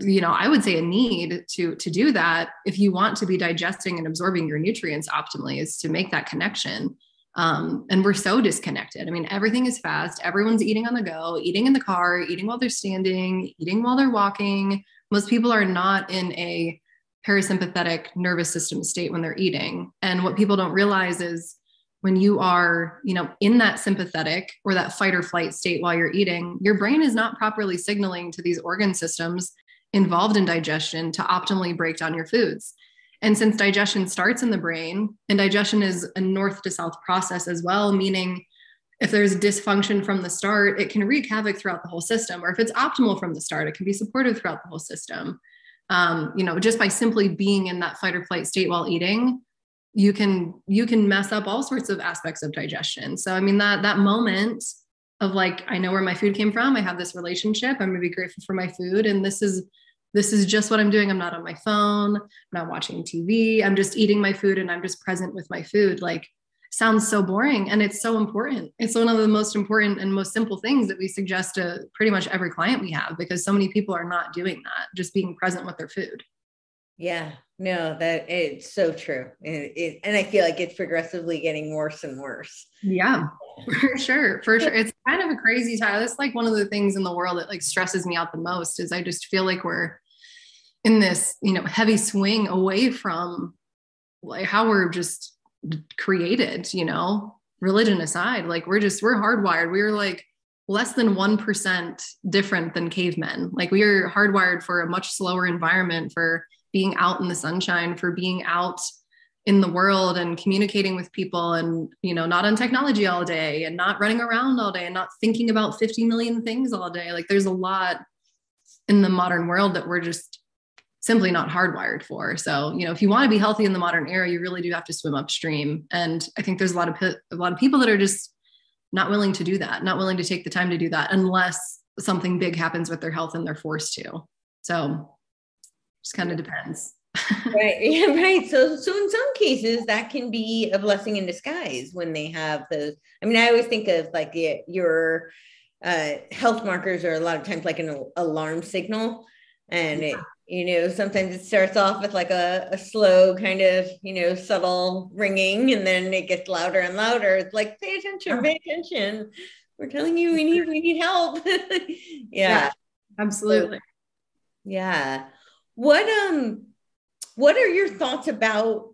you know, I would say a need to, to do that. If you want to be digesting and absorbing your nutrients optimally, is to make that connection. Um, and we're so disconnected. I mean, everything is fast. Everyone's eating on the go, eating in the car, eating while they're standing, eating while they're walking. Most people are not in a parasympathetic nervous system state when they're eating. And what people don't realize is when you are, you know, in that sympathetic or that fight or flight state while you're eating, your brain is not properly signaling to these organ systems involved in digestion to optimally break down your foods. And since digestion starts in the brain, and digestion is a north to south process as well, meaning if there's dysfunction from the start, it can wreak havoc throughout the whole system. Or if it's optimal from the start, it can be supportive throughout the whole system. Um, you know, just by simply being in that fight or flight state while eating, you can you can mess up all sorts of aspects of digestion. So I mean, that that moment of like, I know where my food came from. I have this relationship. I'm going to be grateful for my food, and this is. This is just what I'm doing. I'm not on my phone. I'm not watching T V. I'm just eating my food and I'm just present with my food. Like, sounds so boring. And it's so important. It's one of the most important and most simple things that we suggest to pretty much every client we have, because so many people are not doing that, just being present with their food. Yeah, no, that it's so true. It, it, and I feel like it's progressively getting worse and worse. Yeah, for sure. For sure. It's kind of a crazy time. That's like one of the things in the world that like stresses me out the most is I just feel like we're in this, you know, heavy swing away from like how we're just created, you know, religion aside, like we're just, we're hardwired. We're like less than one percent different than cavemen. Like we are hardwired for a much slower environment, for being out in the sunshine, for being out in the world and communicating with people, and, you know, not on technology all day and not running around all day and not thinking about fifty million things all day. Like, there's a lot in the modern world that we're just simply not hardwired for. So, you know, if you want to be healthy in the modern era, you really do have to swim upstream. And I think there's a lot of, a lot of people that are just not willing to do that, not willing to take the time to do that unless something big happens with their health and they're forced to. So just kind of depends. Right. Yeah, right. So, so in some cases that can be a blessing in disguise when they have those. I mean, I always think of like the, your uh, health markers are a lot of times like an alarm signal, and yeah. it, you know, sometimes it starts off with like a, a slow kind of, you know, subtle ringing, and then it gets louder and louder. It's like, pay attention, pay attention. We're telling you, we need, we need help. yeah. yeah. Absolutely. Yeah. What, um, what are your thoughts about,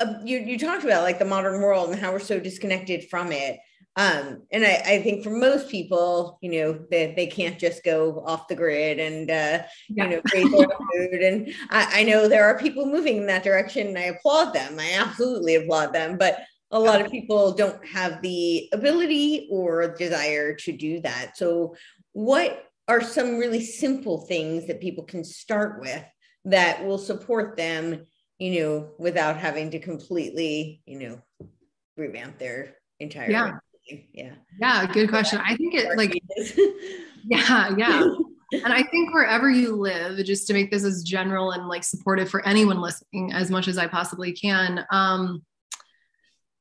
uh, you, you talked about like the modern world and how we're so disconnected from it. Um, and I, I think for most people, you know, that they, they can't just go off the grid and, uh, yeah. you know, raise their food. And I, I know there are people moving in that direction, and I applaud them. I absolutely applaud them. But a lot of people don't have the ability or desire to do that. So what are some really simple things that people can start with that will support them, you know, without having to completely, you know, revamp their entire yeah. Yeah. Yeah. Good question. I think it like, yeah. Yeah. And I think wherever you live, just to make this as general and like supportive for anyone listening as much as I possibly can, um,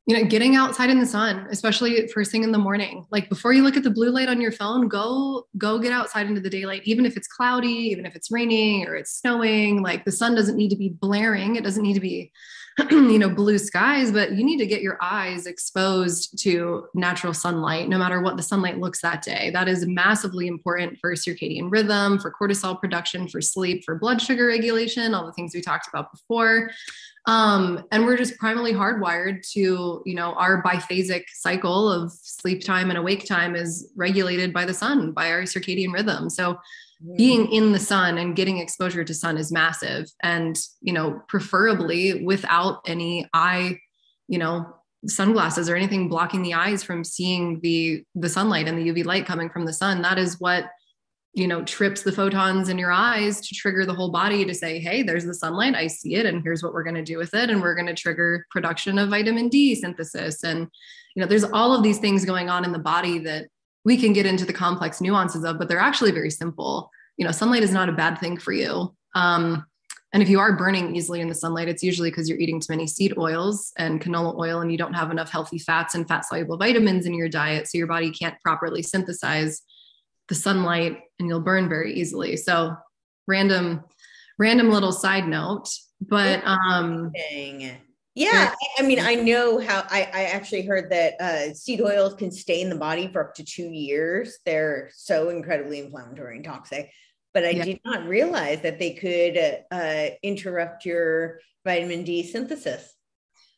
you know, getting outside in the sun, especially first thing in the morning, like before you look at the blue light on your phone, go, go get outside into the daylight, even if it's cloudy, even if it's raining or it's snowing. Like, the sun doesn't need to be blaring. It doesn't need to be, you know, blue skies, but you need to get your eyes exposed to natural sunlight, no matter what the sunlight looks that day. That is massively important for circadian rhythm, for cortisol production, for sleep, for blood sugar regulation, all the things we talked about before. Um, and we're just primarily hardwired to, you know, our biphasic cycle of sleep time and awake time is regulated by the sun, by our circadian rhythm. So being in the sun and getting exposure to sun is massive. And, you know, preferably without any eye, you know, sunglasses or anything blocking the eyes from seeing the, the sunlight and the U V light coming from the sun. That is what, you know, trips the photons in your eyes to trigger the whole body to say, hey, there's the sunlight, I see it, and here's what we're going to do with it. And we're going to trigger production of vitamin D synthesis. And, you know, there's all of these things going on in the body that we can get into the complex nuances of, but they're actually very simple. You know, sunlight is not a bad thing for you. Um, and if you are burning easily in the sunlight, it's usually because you're eating too many seed oils and canola oil, and you don't have enough healthy fats and fat soluble vitamins in your diet. So your body can't properly synthesize the sunlight, and you'll burn very easily. So random, random little side note, but, um, yeah, I mean, I know how I, I actually heard that uh, seed oils can stay in the body for up to two years. They're so incredibly inflammatory and toxic, but I yeah. did not realize that they could uh, interrupt your vitamin D synthesis.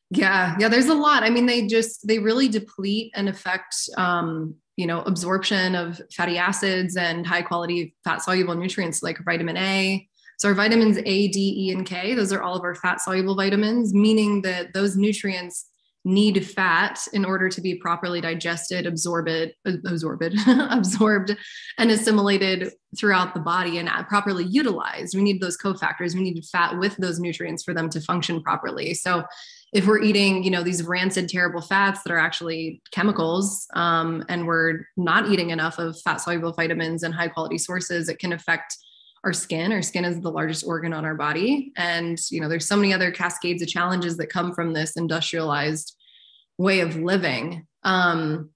Yeah. Yeah. There's a lot. I mean, they just, they really deplete and affect, um, you know, absorption of fatty acids and high quality fat soluble nutrients like vitamin A. So our vitamins A, D, E, and K, those are all of our fat soluble vitamins, meaning that those nutrients need fat in order to be properly digested, absorbed, absorbed, absorbed, and assimilated throughout the body and properly utilized. We need those cofactors. We need fat with those nutrients for them to function properly. So if we're eating, you know, these rancid, terrible fats that are actually chemicals, um, and we're not eating enough of fat soluble vitamins and high quality sources, it can affect our skin. Our skin is the largest organ on our body. And, you know, there's so many other cascades of challenges that come from this industrialized way of living. Um,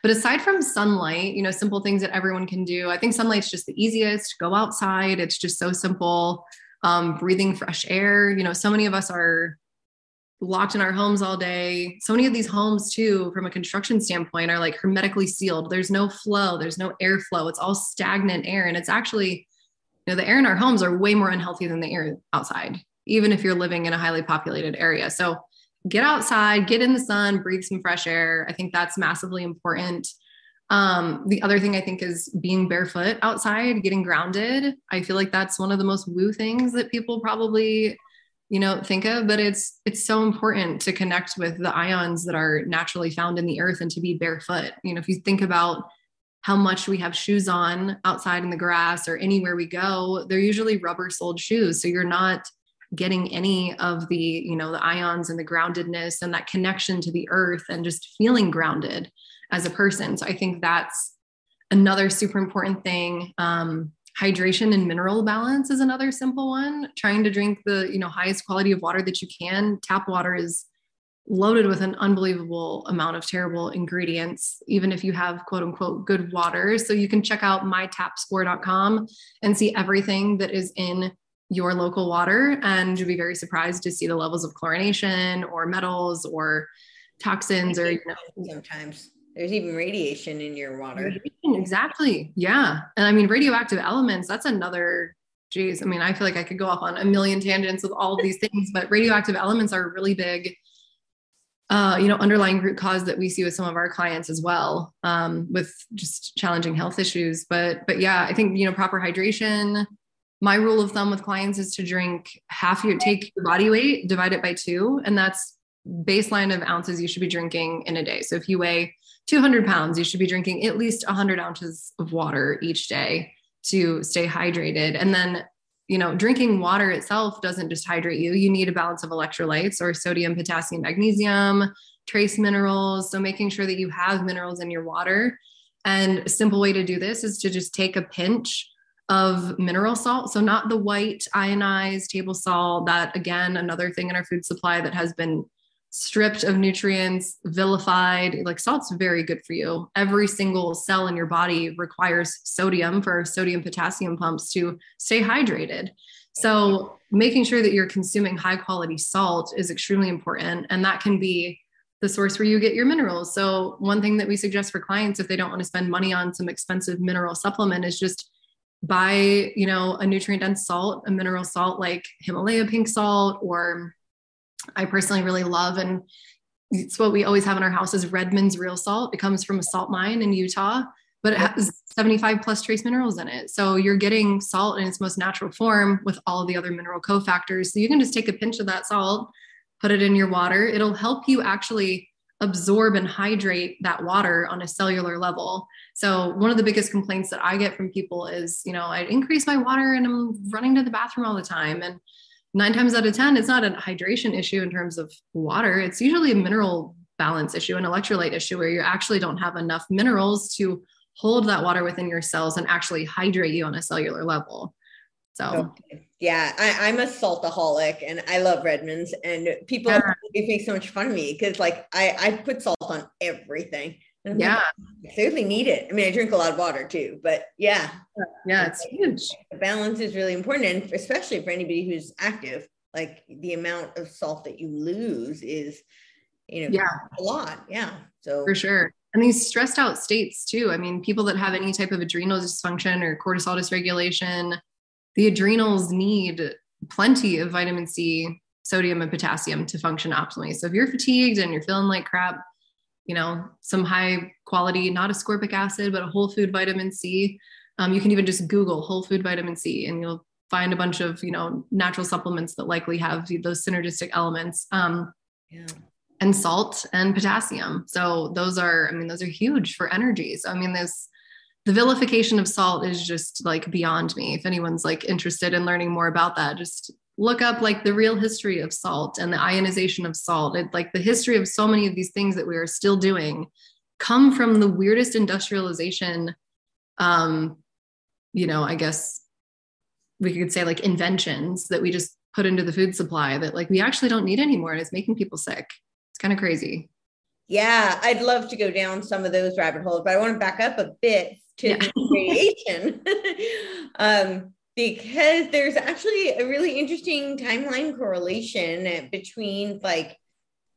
but aside from sunlight, you know, simple things that everyone can do. I think sunlight's just the easiest. Go outside. It's just so simple. Um, breathing fresh air. You know, so many of us are locked in our homes all day. So many of these homes too, from a construction standpoint, are like hermetically sealed. There's no flow. There's no airflow. It's all stagnant air. And it's actually, you know, the air in our homes are way more unhealthy than the air outside, even if you're living in a highly populated area. So get outside, get in the sun, breathe some fresh air. I think that's massively important. Um, the other thing I think is being barefoot outside, getting grounded. I feel like that's one of the most woo things that people probably, you know, think of, but it's, it's so important to connect with the ions that are naturally found in the earth and to be barefoot. You know, if you think about how much we have shoes on outside in the grass or anywhere we go, they're usually rubber soled shoes. So you're not getting any of the, you know, the ions and the groundedness and that connection to the earth and just feeling grounded as a person. So I think that's another super important thing. Um, hydration and mineral balance is another simple one. Trying to drink the, you know, highest quality of water that you can. Tap water is loaded with an unbelievable amount of terrible ingredients, even if you have quote unquote good water. So you can check out my tap score dot com and see everything that is in your local water. And you'll be very surprised to see the levels of chlorination or metals or toxins or, you know, sometimes. There's even radiation in your water. Exactly. Yeah. And I mean, radioactive elements, that's another, geez. I mean, I feel like I could go off on a million tangents with all of these things, but radioactive elements are a really big, uh, you know, underlying root cause that we see with some of our clients as well, um, with just challenging health issues. But, but yeah, I think, you know, proper hydration, my rule of thumb with clients is to drink half your, take your body weight, divide it by two. And that's baseline of ounces you should be drinking in a day. So if you weigh two hundred pounds, you should be drinking at least one hundred ounces of water each day to stay hydrated. And then, you know, drinking water itself doesn't just hydrate you. You need a balance of electrolytes or sodium, potassium, magnesium, trace minerals. So making sure that you have minerals in your water. And a simple way to do this is to just take a pinch of mineral salt. So not the white ionized table salt, that again, another thing in our food supply that has been stripped of nutrients, vilified. Like, salt's very good for you. Every single cell in your body requires sodium for sodium potassium pumps to stay hydrated. So making sure that you're consuming high quality salt is extremely important. And that can be the source where you get your minerals. So one thing that we suggest for clients, if they don't want to spend money on some expensive mineral supplement, is just buy, you know, a nutrient dense salt, a mineral salt like Himalaya pink salt, or I personally really love, and it's what we always have in our house, is Redmond's Real Salt. It comes from a salt mine in Utah, but it has seventy-five plus trace minerals in it. So you're getting salt in its most natural form with all of the other mineral cofactors. So you can just take a pinch of that salt, put it in your water. It'll help you actually absorb and hydrate that water on a cellular level. So one of the biggest complaints that I get from people is, you know, I increase my water and I'm running to the bathroom all the time. And nine times out of ten, it's not a hydration issue in terms of water. It's usually a mineral balance issue, an electrolyte issue, where you actually don't have enough minerals to hold that water within your cells and actually hydrate you on a cellular level. So, okay. Yeah, I, I'm a saltaholic and I love Redmond's, and people yeah. make so much fun of me because, like, I, I put salt on everything. And I'm yeah. Like, I certainly need it. I mean, I drink a lot of water too, but yeah. Yeah, it's huge. The balance is really important. And especially for anybody who's active, like, the amount of salt that you lose is, you know, yeah. a lot. Yeah. So for sure. And these stressed out states too. I mean, people that have any type of adrenal dysfunction or cortisol dysregulation, the adrenals need plenty of vitamin C, sodium, and potassium to function optimally. So if you're fatigued and you're feeling like crap, you know, some high quality, not ascorbic acid, but a whole food vitamin C. Um, you can even just Google whole food vitamin C and you'll find a bunch of, you know, natural supplements that likely have those synergistic elements, um, yeah. and salt and potassium. So those are, I mean, those are huge for energy. So, I mean, this, the vilification of salt is just, like, beyond me. If anyone's, like, interested in learning more about that, just look up, like, the real history of salt and the ionization of salt. It, like, the history of so many of these things that we are still doing come from the weirdest industrialization. Um, you know, I guess we could say, like, inventions that we just put into the food supply that, like, we actually don't need anymore. And it's making people sick. It's kind of crazy. Yeah. I'd love to go down some of those rabbit holes, but I want to back up a bit to yeah. the creation. um, Because there's actually a really interesting timeline correlation between, like,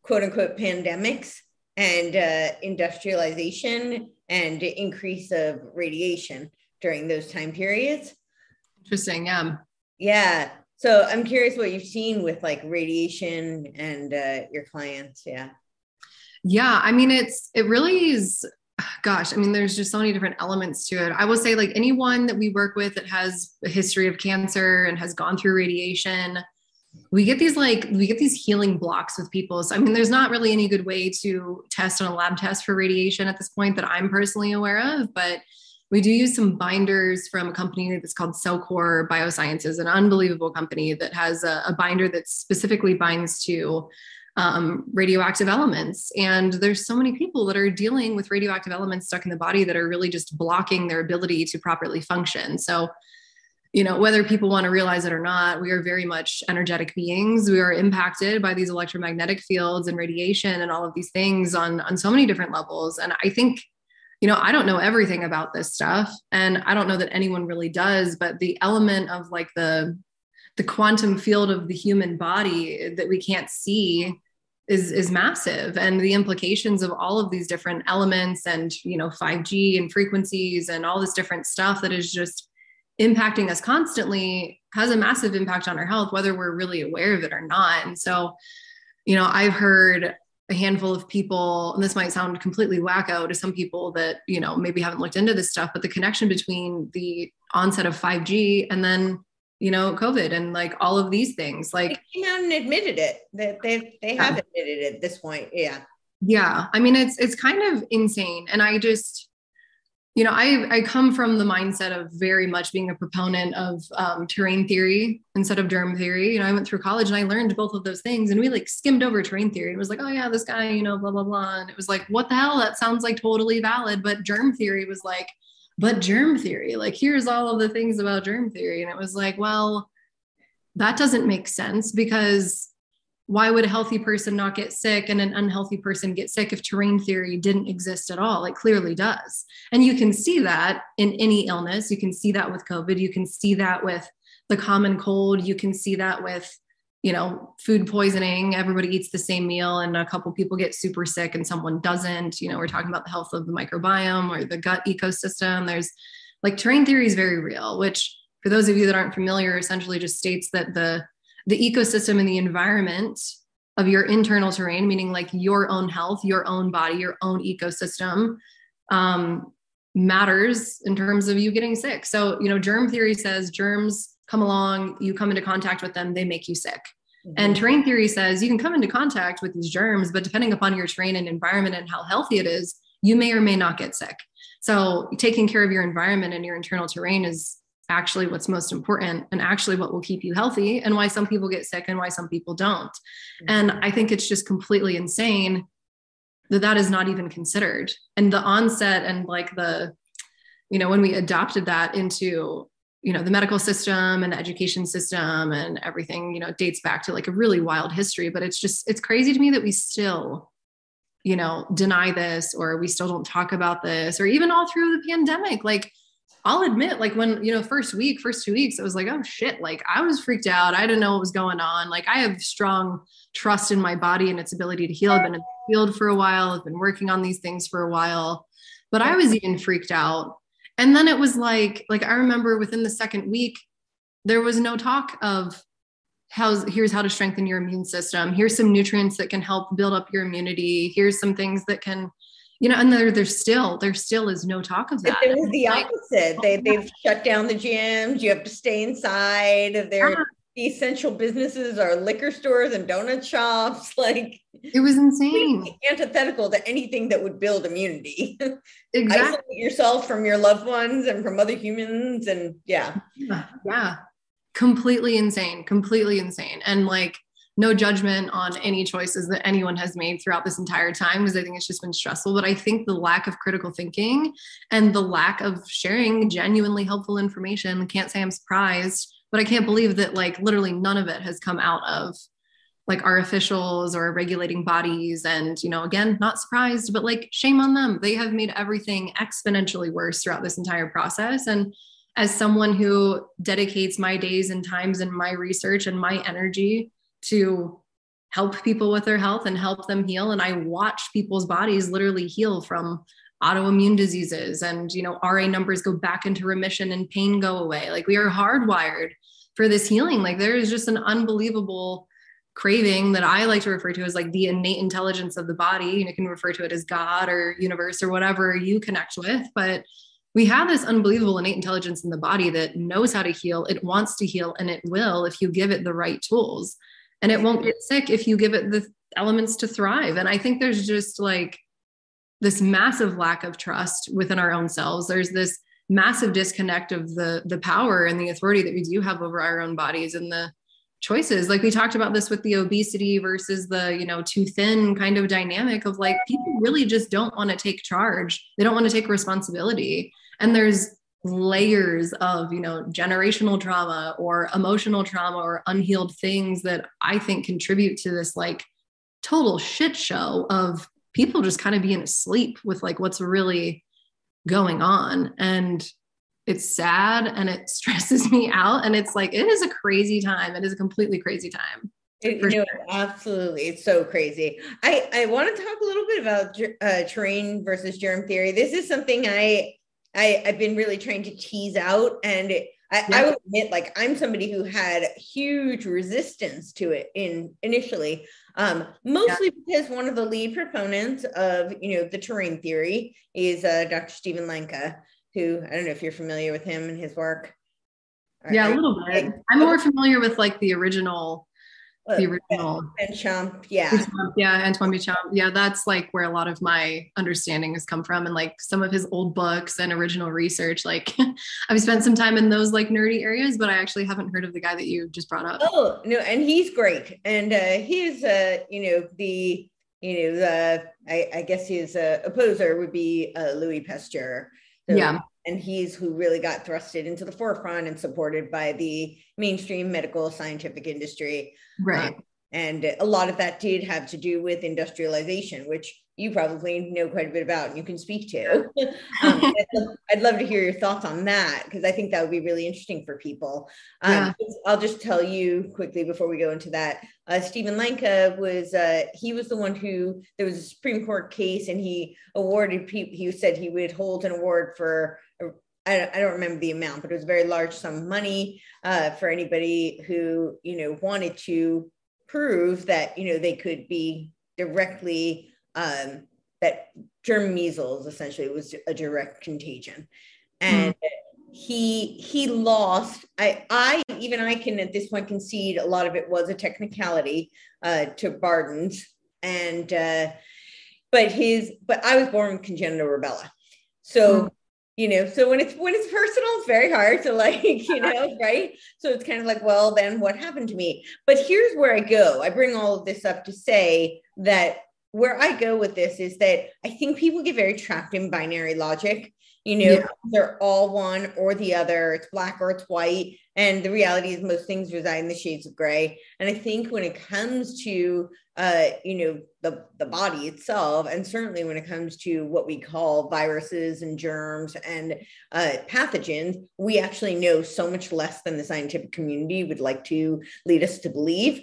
quote unquote pandemics and uh, industrialization and increase of radiation during those time periods. Interesting. Yeah. Yeah. So I'm curious what you've seen with, like, radiation and uh, your clients. Yeah. Yeah. I mean, it's, it really is Gosh, I mean, there's just so many different elements to it. I will say, like, anyone that we work with that has a history of cancer and has gone through radiation, we get these like, we get these healing blocks with people. So, I mean, there's not really any good way to test on a lab test for radiation at this point that I'm personally aware of, but we do use some binders from a company that's called Cellcore Biosciences, an unbelievable company that has a, a binder that specifically binds to um, radioactive elements. And there's so many people that are dealing with radioactive elements stuck in the body that are really just blocking their ability to properly function. So, you know, whether people want to realize it or not, we are very much energetic beings. We are impacted by these electromagnetic fields and radiation and all of these things on, on so many different levels. And I think, you know, I don't know everything about this stuff, and I don't know that anyone really does, but the element of like the, the quantum field of the human body that we can't see is, is massive. And the implications of all of these different elements and, you know, five G and frequencies and all this different stuff that is just impacting us constantly has a massive impact on our health, whether we're really aware of it or not. And so, you know, I've heard a handful of people, and this might sound completely wacko to some people that, you know, maybe haven't looked into this stuff, but the connection between the onset of five G and then, you know, COVID and like all of these things, like they came out and admitted it, that they they have admitted it at this point. Yeah. Yeah. I mean, it's, it's kind of insane. And I just, you know, I, I come from the mindset of very much being a proponent of um, terrain theory instead of germ theory. You know, I went through college and I learned both of those things, and we like skimmed over terrain theory. It was like, oh yeah, this guy, you know, blah, blah, blah. And it was like, what the hell? That sounds like totally valid. But germ theory was like, but germ theory, like, here's all of the things about germ theory. And it was like, well, that doesn't make sense, because why would a healthy person not get sick and an unhealthy person get sick if terrain theory didn't exist at all? It clearly does. And you can see that in any illness. You can see that with COVID. You can see that with the common cold. You can see that with, you know, food poisoning. Everybody eats the same meal and a couple people get super sick and someone doesn't. You know, we're talking about the health of the microbiome or the gut ecosystem. There's like, terrain theory is very real, which for those of you that aren't familiar, essentially just states that the the ecosystem and the environment of your internal terrain, meaning like your own health, your own body, your own ecosystem, um, matters in terms of you getting sick. So, you know, germ theory says germs come along, you come into contact with them, they make you sick. Mm-hmm. And terrain theory says you can come into contact with these germs, but depending upon your terrain and environment and how healthy it is, you may or may not get sick. So taking care of your environment and your internal terrain is actually what's most important and actually what will keep you healthy, and why some people get sick and why some people don't. Mm-hmm. And I think it's just completely insane that that is not even considered. And the onset and like the, you know, when we adopted that into, you know, the medical system and the education system and everything, you know, it dates back to like a really wild history, but it's just, it's crazy to me that we still, you know, deny this, or we still don't talk about this, or even all through the pandemic. Like, I'll admit, like, when, you know, first week, first two weeks, it was like, oh shit, like I was freaked out. I didn't know what was going on. Like, I have strong trust in my body and its ability to heal. I've been in the field for a while. I've been working on these things for a while, but I was even freaked out. And then it was like, like, I remember within the second week, there was no talk of how's, here's how to strengthen your immune system. Here's some nutrients that can help build up your immunity. Here's some things that can, you know, and there, there's still, there still is no talk of that. It was the opposite. They, they've shut down the gyms. You have to stay inside. Their yeah. essential businesses are liquor stores and donut shops. Like, it was insane. Antithetical to anything that would build immunity. Exactly. Isolate yourself from your loved ones and from other humans. And yeah. Yeah. yeah. Completely insane. Completely insane. And like, no judgment on any choices that anyone has made throughout this entire time, because I think it's just been stressful. But I think the lack of critical thinking and the lack of sharing genuinely helpful information, I can't say I'm surprised, but I can't believe that like literally none of it has come out of like our officials or regulating bodies. And, you know, again, not surprised, but like, shame on them. They have made everything exponentially worse throughout this entire process. And as someone who dedicates my days and times and my research and my energy to help people with their health and help them heal, and I watch people's bodies literally heal from autoimmune diseases, and, you know, R A numbers go back into remission and pain go away. Like, we are hardwired for this healing. Like, there is just an unbelievable craving that I like to refer to as like the innate intelligence of the body. You know, you can refer to it as God or universe or whatever you connect with, but we have this unbelievable innate intelligence in the body that knows how to heal. It wants to heal, and it will if you give it the right tools, and it won't get sick if you give it the elements to thrive. And I think there's just like this massive lack of trust within our own selves. There's this massive disconnect of the, the power and the authority that we do have over our own bodies and the choices. Like we talked about this with the obesity versus the, you know, too thin kind of dynamic of like, people really just don't want to take charge. They don't want to take responsibility. And there's layers of, you know, generational trauma or emotional trauma or unhealed things that I think contribute to this like total shit show of people just kind of being asleep with like what's really going on. And it's sad and it stresses me out. And it's like, it is a crazy time. It is a completely crazy time. It, no, sure. Absolutely. It's so crazy. I, I want to talk a little bit about uh, terrain versus germ theory. This is something I, I, I've been really trying to tease out. And it, I, yeah. I would admit, like, I'm somebody who had huge resistance to it in initially, um, mostly yeah. because one of the lead proponents of, you know, the terrain theory is uh, Doctor Steven Lanka, who, I don't know if you're familiar with him and his work. All yeah, right. A little bit. I'm more familiar with like the original, well, the original. Beauchamp, yeah. Beauchamp, yeah, Antoine Beauchamp. Yeah, that's like where a lot of my understanding has come from, and like some of his old books and original research. Like I've spent some time in those like nerdy areas, but I actually haven't heard of the guy that you just brought up. Oh, no, and he's great. And uh, he's, uh, you know, the, you know, the, I, I guess his uh, opposer would be uh, Louis Pasteur. So, yeah. And he's who really got thrusted into the forefront and supported by the mainstream medical scientific industry. Right. Um, and a lot of that did have to do with industrialization, which you probably know quite a bit about and you can speak to. um, I'd, love, I'd love to hear your thoughts on that, because I think that would be really interesting for people. Um, yeah. I'll just tell you quickly before we go into that. Uh, Steven Lanka was, uh, he was the one who, there was a Supreme Court case and he awarded people, he said he would hold an award for, I, I don't remember the amount, but it was a very large sum of money uh, for anybody who, you know, wanted to prove that, you know, they could be directly Um, that germ measles essentially was a direct contagion. And mm. he, he lost, I, I, even I can at this point concede a lot of it was a technicality uh, to Barden's and, uh, but his, but I was born with congenital rubella. So, mm. you know, so when it's, when it's personal, it's very hard to like, you know, right. So it's kind of like, well, then what happened to me? But here's where I go. I bring all of this up to say that where I go with this is that I think people get very trapped in binary logic. You know, yeah. they're all one or the other. It's black or it's white. And the reality is most things reside in the shades of gray. And I think when it comes to, uh, you know, the, the body itself, and certainly when it comes to what we call viruses and germs and uh, pathogens, we actually know so much less than the scientific community would like to lead us to believe.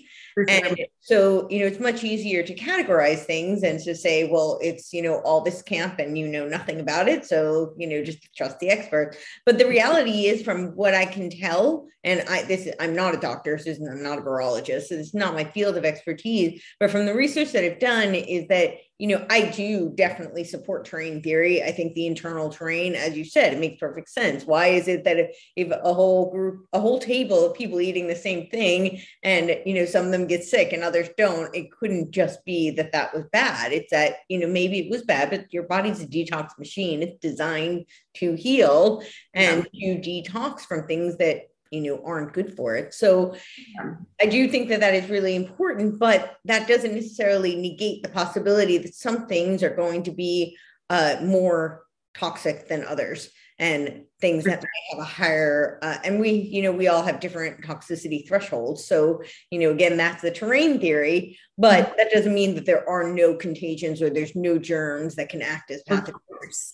And so, you know, it's much easier to categorize things and to say, well, it's, you know, all this camp and you know nothing about it. So, you know, just trust the experts. But the reality is, from what I can tell, and I, this, I'm not a doctor, Susan, I'm not a virologist, so it's not my field of expertise, but from the research that I've done is that, you know, I do definitely support terrain theory. I think the internal terrain, as you said, it makes perfect sense. Why is it that if, if a whole group, a whole table of people eating the same thing and, you know, some of them get sick and others don't, it couldn't just be that that was bad. It's that, you know, maybe it was bad, but your body's a detox machine. It's designed to heal and yeah. to detox from things that, you know, aren't good for it. So yeah. I do think that that is really important, but that doesn't necessarily negate the possibility that some things are going to be uh, more toxic than others, and things that have a higher, uh, and we, you know, we all have different toxicity thresholds. So, you know, again, that's the terrain theory, but that doesn't mean that there are no contagions or there's no germs that can act as pathogens.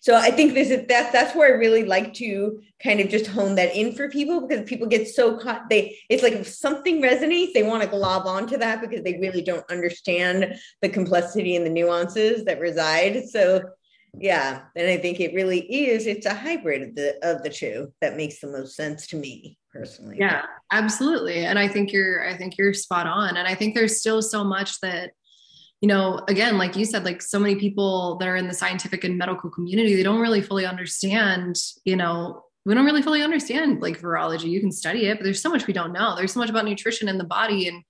So I think this is, that's, that's where I really like to kind of just hone that in for people, because people get so caught, they, it's like if something resonates, they want to glob onto that because they really don't understand the complexity and the nuances that reside. So yeah. And I think it really is, it's a hybrid of the, of the two that makes the most sense to me. personally. Yeah, absolutely. And I think you're, I think you're spot on. And I think there's still so much that, you know, again, like you said, like so many people that are in the scientific and medical community, they don't really fully understand, you know, we don't really fully understand like virology. You can study it, but there's so much we don't know. There's so much about nutrition in the body and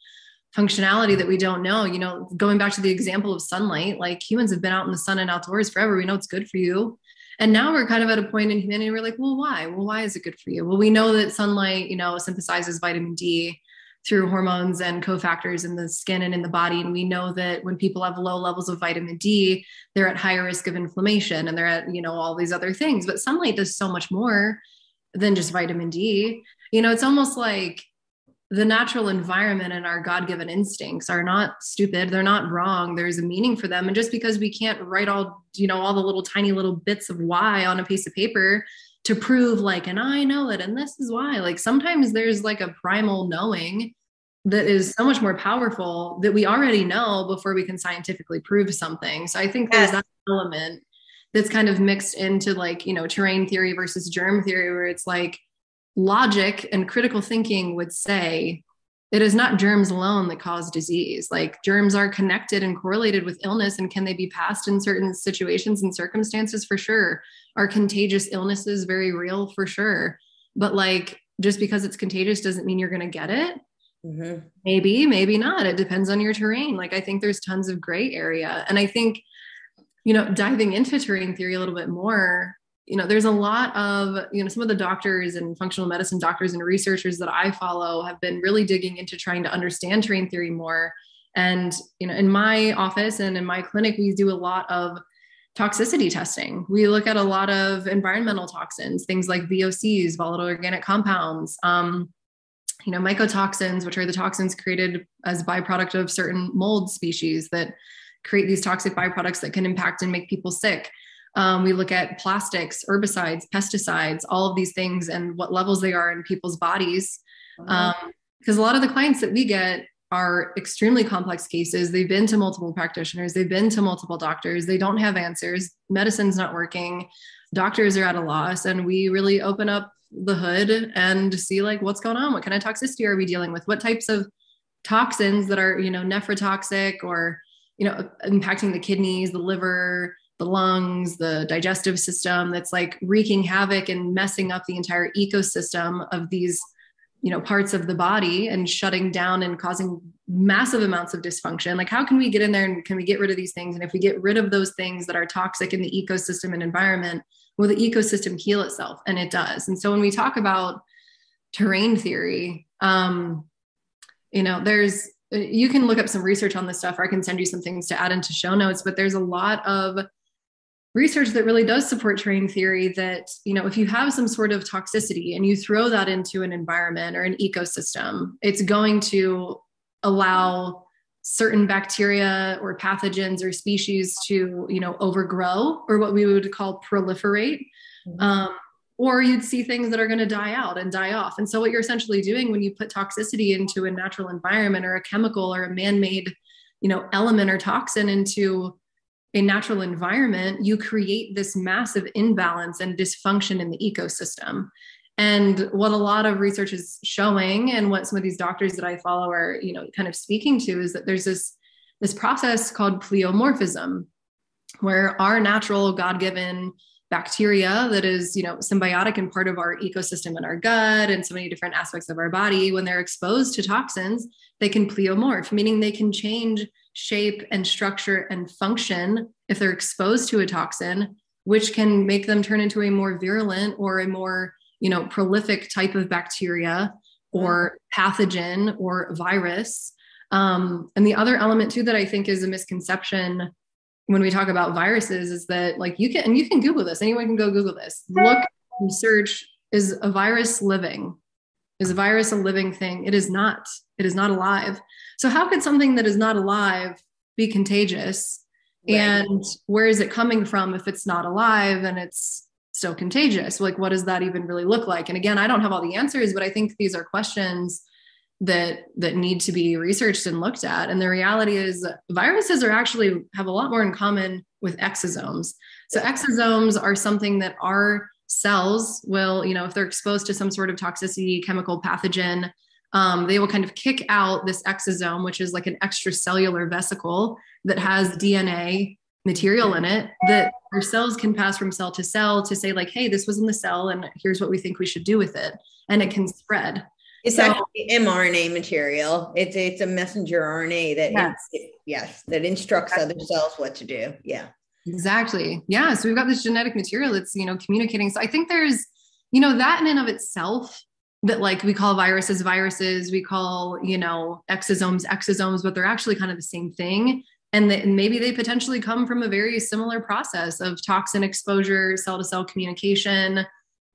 functionality that we don't know. You know, going back to the example of sunlight, like humans have been out in the sun and outdoors forever. We know it's good for you. And now we're kind of at a point in humanity where we're like, well, why? Well, why is it good for you? Well, we know that sunlight, you know, synthesizes vitamin D through hormones and cofactors in the skin and in the body. And we know that when people have low levels of vitamin D, they're at higher risk of inflammation and they're at, you know, all these other things. But sunlight does so much more than just vitamin D. You know, it's almost like the natural environment and our God-given instincts are not stupid. They're not wrong. There's a meaning for them. And just because we can't write all, you know, all the little tiny little bits of why on a piece of paper to prove like, and I know it, and this is why, like, sometimes there's like a primal knowing that is so much more powerful that we already know before we can scientifically prove something. So I think there's yes. that element that's kind of mixed into like, you know, terrain theory versus germ theory, where it's like, logic and critical thinking would say it is not germs alone that cause disease. Like germs are connected and correlated with illness, and can they be passed in certain situations and circumstances? For sure. Are contagious illnesses very real? For sure. But like, just because it's contagious doesn't mean you're going to get it. Mm-hmm. Maybe, maybe not. It depends on your terrain. Like I think there's tons of gray area. And I think, you know, diving into terrain theory a little bit more, you know, there's a lot of, you know, some of the doctors and functional medicine doctors and researchers that I follow have been really digging into trying to understand terrain theory more. And, you know, in my office and in my clinic, we do a lot of toxicity testing. We look at a lot of environmental toxins, things like V O Cs, volatile organic compounds, um, you know, mycotoxins, which are the toxins created as byproduct of certain mold species that create these toxic byproducts that can impact and make people sick. Um, we look at plastics, herbicides, pesticides, all of these things and what levels they are in people's bodies. Because um, a lot of the clients that we get are extremely complex cases. They've been to multiple practitioners. They've been to multiple doctors. They don't have answers. Medicine's not working. Doctors are at a loss. And we really open up the hood and see like what's going on. What kind of toxicity are we dealing with? What types of toxins that are, you know, nephrotoxic or, you know, impacting the kidneys, the liver, the lungs, the digestive system, that's like wreaking havoc and messing up the entire ecosystem of these, you know, parts of the body and shutting down and causing massive amounts of dysfunction. Like, how can we get in there and can we get rid of these things? And if we get rid of those things that are toxic in the ecosystem and environment, will the ecosystem heal itself? And it does. And so when we talk about terrain theory, um, you know, there's, you can look up some research on this stuff, or I can send you some things to add into show notes, but there's a lot of research that really does support terrain theory that, you know, if you have some sort of toxicity and you throw that into an environment or an ecosystem, it's going to allow certain bacteria or pathogens or species to, you know, overgrow, or what we would call proliferate. Mm-hmm. Um, or you'd see things that are going to die out and die off. And so what you're essentially doing when you put toxicity into a natural environment or a chemical or a man-made, you know, element or toxin into a natural environment, you create this massive imbalance and dysfunction in the ecosystem. And what a lot of research is showing, and what some of these doctors that I follow are, you know, kind of speaking to, is that there's this, this process called pleomorphism, where our natural God-given bacteria that is, you know, symbiotic and part of our ecosystem and our gut and so many different aspects of our body, when they're exposed to toxins, they can pleomorph, meaning they can change shape and structure and function if they're exposed to a toxin, which can make them turn into a more virulent or a more, you know, prolific type of bacteria or pathogen or virus. Um, and the other element too that I think is a misconception when we talk about viruses is that, like, you can, and you can Google this, anyone can go Google this, look and search, is a virus living? Is a virus a living thing? It is not. It is not alive. So how could something that is not alive be contagious? Right. And where is it coming from if it's not alive and it's still contagious? Like, what does that even really look like? And again, I don't have all the answers, but I think these are questions that that need to be researched and looked at. And the reality is viruses are actually have a lot more in common with exosomes. So exosomes are something that our cells will, you know, if they're exposed to some sort of toxicity, chemical pathogen, um, they will kind of kick out this exosome, which is like an extracellular vesicle that has D N A material in it that your cells can pass from cell to cell to say like, hey, this was in the cell and here's what we think we should do with it. And it can spread. It's so, actually mRNA material. It's it's a messenger R N A that yes, it, yes that instructs exactly. other cells what to do. Yeah, exactly. Yeah. So we've got this genetic material that's, you know, communicating. So I think there's, you know, that in and of itself that like we call viruses viruses, we call, you know, exosomes exosomes, but they're actually kind of the same thing. And that maybe they potentially come from a very similar process of toxin exposure, cell to cell communication.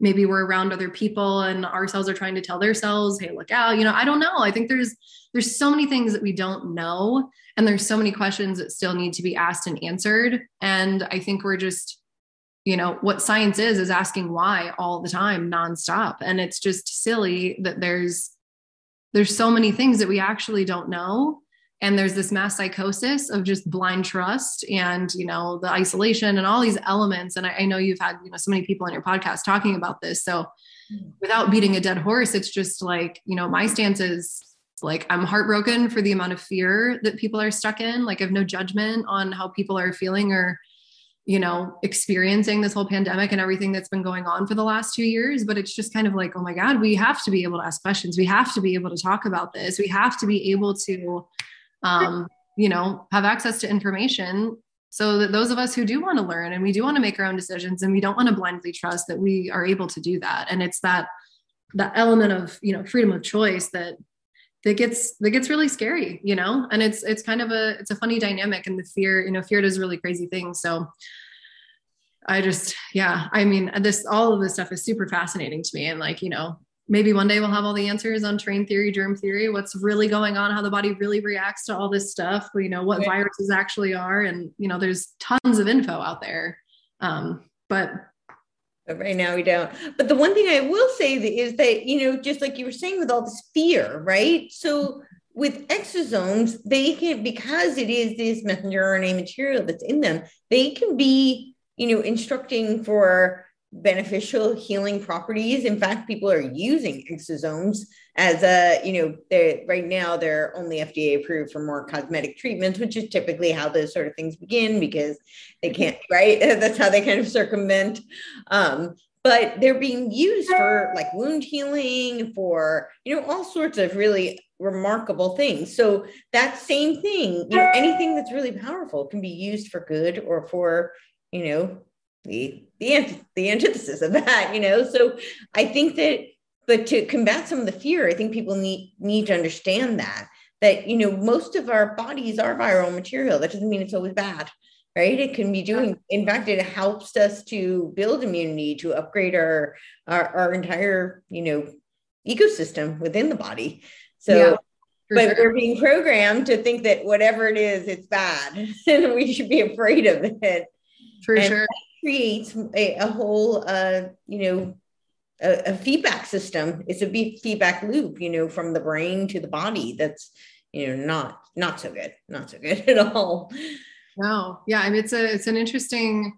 Maybe we're around other people and our cells are trying to tell their cells, hey, look out, you know, I don't know. I think there's, there's so many things that we don't know. And there's so many questions that still need to be asked and answered. And I think we're just, you know, what science is, is asking why all the time, nonstop. And it's just silly that there's, there's so many things that we actually don't know. And there's this mass psychosis of just blind trust and, you know, the isolation and all these elements. And I, I know you've had, you know, so many people on your podcast talking about this. So without beating a dead horse, it's just like, you know, my stance is like, I'm heartbroken for the amount of fear that people are stuck in. Like I have no judgment on how people are feeling or, you know, experiencing this whole pandemic and everything that's been going on for the last two years. But it's just kind of like, oh my God, we have to be able to ask questions. We have to be able to talk about this. We have to be able to Um, you know, have access to information so that those of us who do want to learn and we do want to make our own decisions and we don't want to blindly trust, that we are able to do that. And it's that, that element of, you know, freedom of choice that, that gets, that gets really scary, you know, and it's, it's kind of a, it's a funny dynamic. And the fear, you know, fear does really crazy things. So I just, yeah, I mean, this, all of this stuff is super fascinating to me. And like, you know, maybe one day we'll have all the answers on train theory, germ theory, what's really going on, how the body really reacts to all this stuff, you know, what viruses actually are. And, you know, there's tons of info out there. Um, but, but right now we don't. But the one thing I will say is that, you know, just like you were saying with all this fear, right? So with exosomes, they can, because it is this messenger R N A material that's in them, they can be, you know, instructing for beneficial healing properties. In fact, people are using exosomes as a, you know, they're right now they're only F D A approved for more cosmetic treatments, which is typically how those sort of things begin because they can't, right? That's how they kind of circumvent. Um, but they're being used for like wound healing, for, you know, all sorts of really remarkable things. So that same thing, you know, anything that's really powerful can be used for good or for, you know, the the the antithesis of that, you know. So I think that, but to combat some of the fear, I think people need need to understand that, that, you know, most of our bodies are viral material. That doesn't mean it's always bad, right? It can be doing, in fact, it helps us to build immunity, to upgrade our, our, our entire, you know, ecosystem within the body. So, yeah, but sure. We're being programmed to think that whatever it is, it's bad and we should be afraid of it. For and, sure. Creates a, a whole, uh, you know, a, a feedback system. It's a feedback loop, you know, from the brain to the body. That's, you know, not not so good, not so good at all. Wow, yeah, I mean, it's a it's an interesting,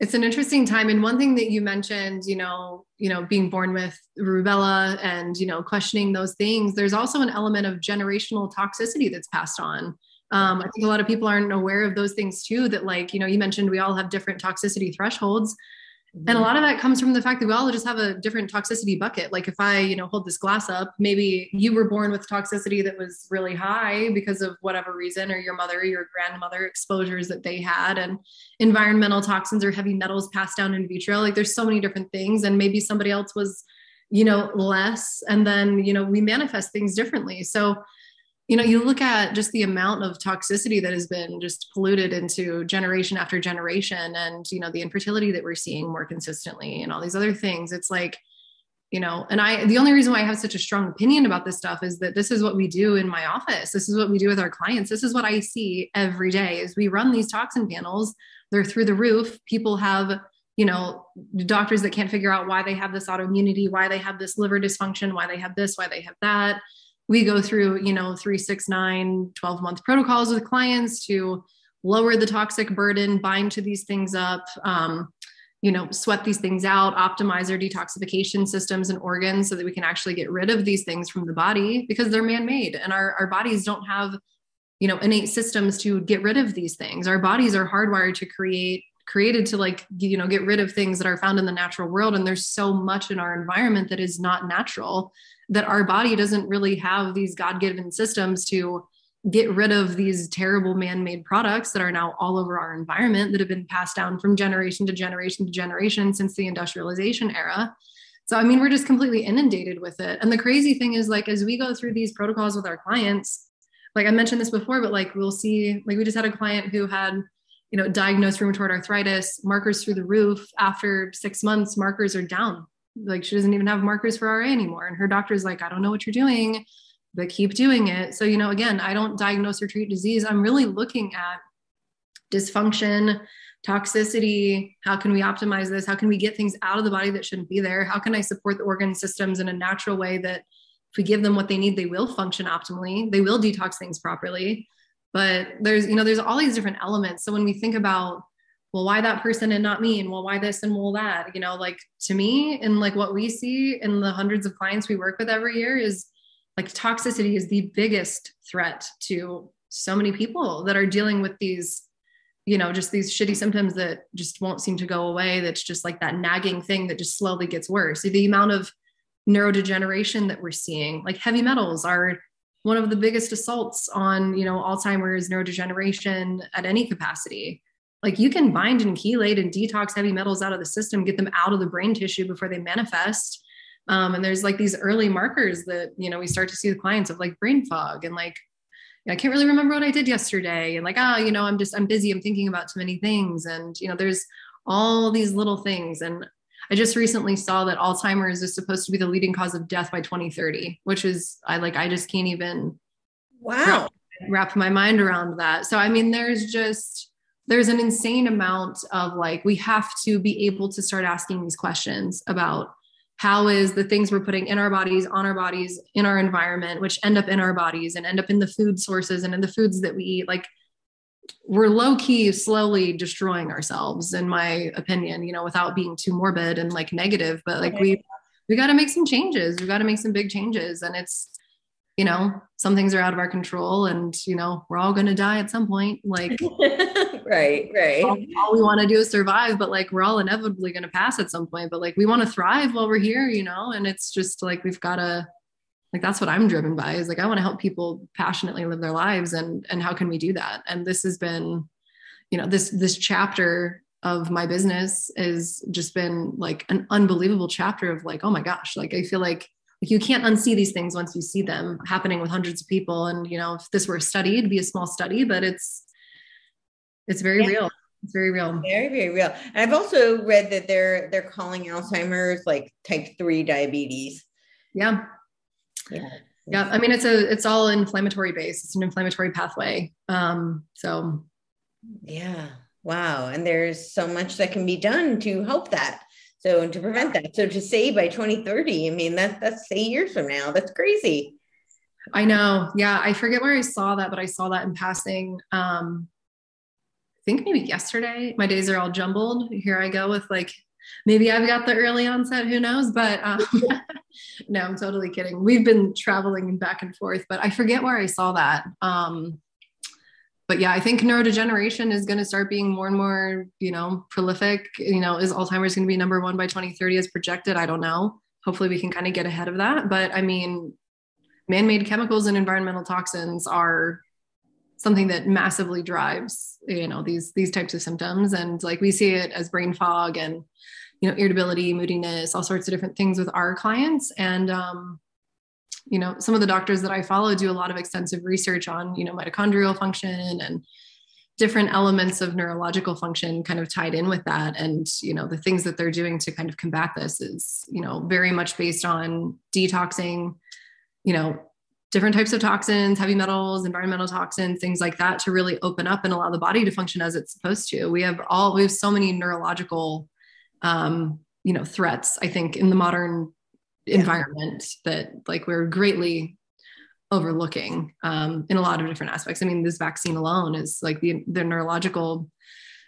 it's an interesting time. And one thing that you mentioned, you know, you know, being born with rubella and, you know, questioning those things. There's also an element of generational toxicity that's passed on. Um, I think a lot of people aren't aware of those things too, that like, you know, you mentioned we all have different toxicity thresholds. Mm-hmm. And a lot of that comes from the fact that we all just have a different toxicity bucket. Like if I, you know, hold this glass up, maybe you were born with toxicity that was really high because of whatever reason, or your mother, your grandmother, exposures that they had, and environmental toxins or heavy metals passed down in vitro. Like there's so many different things, and maybe somebody else was, you know, less, and then, you know, we manifest things differently. So, you know, you look at just the amount of toxicity that has been just polluted into generation after generation, and, you know, the infertility that we're seeing more consistently and all these other things. It's like, you know, and I, the only reason why I have such a strong opinion about this stuff is that this is what we do in my office. This is what we do with our clients. This is what I see every day is we run these toxin panels. They're through the roof. People have, you know, doctors that can't figure out why they have this autoimmunity, why they have this liver dysfunction, why they have this, why they have that. We go through, you know, three, six, nine, twelve month protocols with clients to lower the toxic burden, bind to these things up, um, you know, sweat these things out, optimize our detoxification systems and organs so that we can actually get rid of these things from the body, because they're man-made, and our, our bodies don't have, you know, innate systems to get rid of these things. Our bodies are hardwired to create, created to like, you know, get rid of things that are found in the natural world. And there's so much in our environment that is not natural, that our body doesn't really have these God-given systems to get rid of these terrible man-made products that are now all over our environment, that have been passed down from generation to generation to generation since the industrialization era. So, I mean, we're just completely inundated with it. And the crazy thing is, like, as we go through these protocols with our clients, like I mentioned this before, but like, we'll see, like we just had a client who had, you know, diagnosed rheumatoid arthritis, markers through the roof. After six months, markers are down. Like, she doesn't even have markers for R A anymore. And her doctor's like, I don't know what you're doing, but keep doing it. So, you know, again, I don't diagnose or treat disease. I'm really looking at dysfunction, toxicity. How can we optimize this? How can we get things out of the body that shouldn't be there? How can I support the organ systems in a natural way that if we give them what they need, they will function optimally. They will detox things properly. But there's, you know, there's all these different elements. So when we think about, well, why that person and not me, and well, why this and well, that, you know, like, to me, and like what we see in the hundreds of clients we work with every year is like, toxicity is the biggest threat to so many people that are dealing with these, you know, just these shitty symptoms that just won't seem to go away. That's just like that nagging thing that just slowly gets worse. So the amount of neurodegeneration that we're seeing, like heavy metals are one of the biggest assaults on, you know, Alzheimer's, neurodegeneration at any capacity. Like, you can bind and chelate and detox heavy metals out of the system, get them out of the brain tissue before they manifest. Um, and there's like these early markers that, you know, we start to see the clients of like brain fog and like, I can't really remember what I did yesterday. And like, ah, oh, you know, I'm just, I'm busy. I'm thinking about too many things. And, you know, there's all these little things. And I just recently saw that Alzheimer's is supposed to be the leading cause of death by twenty thirty, which is, I like, I just can't even wow. wrap, wrap my mind around that. So, I mean, there's just, there's an insane amount of like, we have to be able to start asking these questions about how is the things we're putting in our bodies, on our bodies, in our environment, which end up in our bodies and end up in the food sources and in the foods that we eat. Like, we're low key slowly destroying ourselves, in my opinion, you know, without being too morbid and like negative, but like, we, we got to make some changes. We've got to make some big changes. And it's, you know, some things are out of our control, and, you know, we're all going to die at some point. Like, right, right. All, all we want to do is survive, but like, we're all inevitably going to pass at some point, but like, we want to thrive while we're here, you know? And it's just like, we've got to, like, that's what I'm driven by, is like, I want to help people passionately live their lives. And, and how can we do that? And this has been, you know, this, this chapter of my business has just been like an unbelievable chapter of like, oh my gosh, like, I feel like, like you can't unsee these things once you see them happening with hundreds of people. And, you know, if this were a study, it'd be a small study, but it's, it's very yeah. real. It's very real. Very, very real. And I've also read that they're, they're calling Alzheimer's like type three diabetes. Yeah. Yeah. Yeah. I mean, it's a, it's all inflammatory based. It's an inflammatory pathway. Um, so. Yeah. Wow. And there's so much that can be done to help that. So, and to prevent that. So to say by twenty thirty, I mean, that's, that's eight years from now. That's crazy. I know. Yeah. I forget where I saw that, but I saw that in passing. Um, I think maybe yesterday. My days are all jumbled. Here I go with like, maybe I've got the early onset, who knows, but um, no, I'm totally kidding. We've been traveling back and forth, but I forget where I saw that. Um, but yeah, I think neurodegeneration is going to start being more and more, you know, prolific. You know, is Alzheimer's going to be number one by twenty thirty as projected? I don't know. Hopefully we can kind of get ahead of that. But I mean, man-made chemicals and environmental toxins are something that massively drives, you know, these, these types of symptoms. And like, we see it as brain fog and, you know, irritability, moodiness, all sorts of different things with our clients. And, um, you know, some of the doctors that I follow do a lot of extensive research on, you know, mitochondrial function and different elements of neurological function kind of tied in with that. And, you know, the things that they're doing to kind of combat this is, you know, very much based on detoxing, you know, different types of toxins, heavy metals, environmental toxins, things like that, to really open up and allow the body to function as it's supposed to. We have all, we have so many neurological, um, you know, threats, I think, in the modern yeah. environment that like we're greatly overlooking, um, in a lot of different aspects. I mean, this vaccine alone is like the, the neurological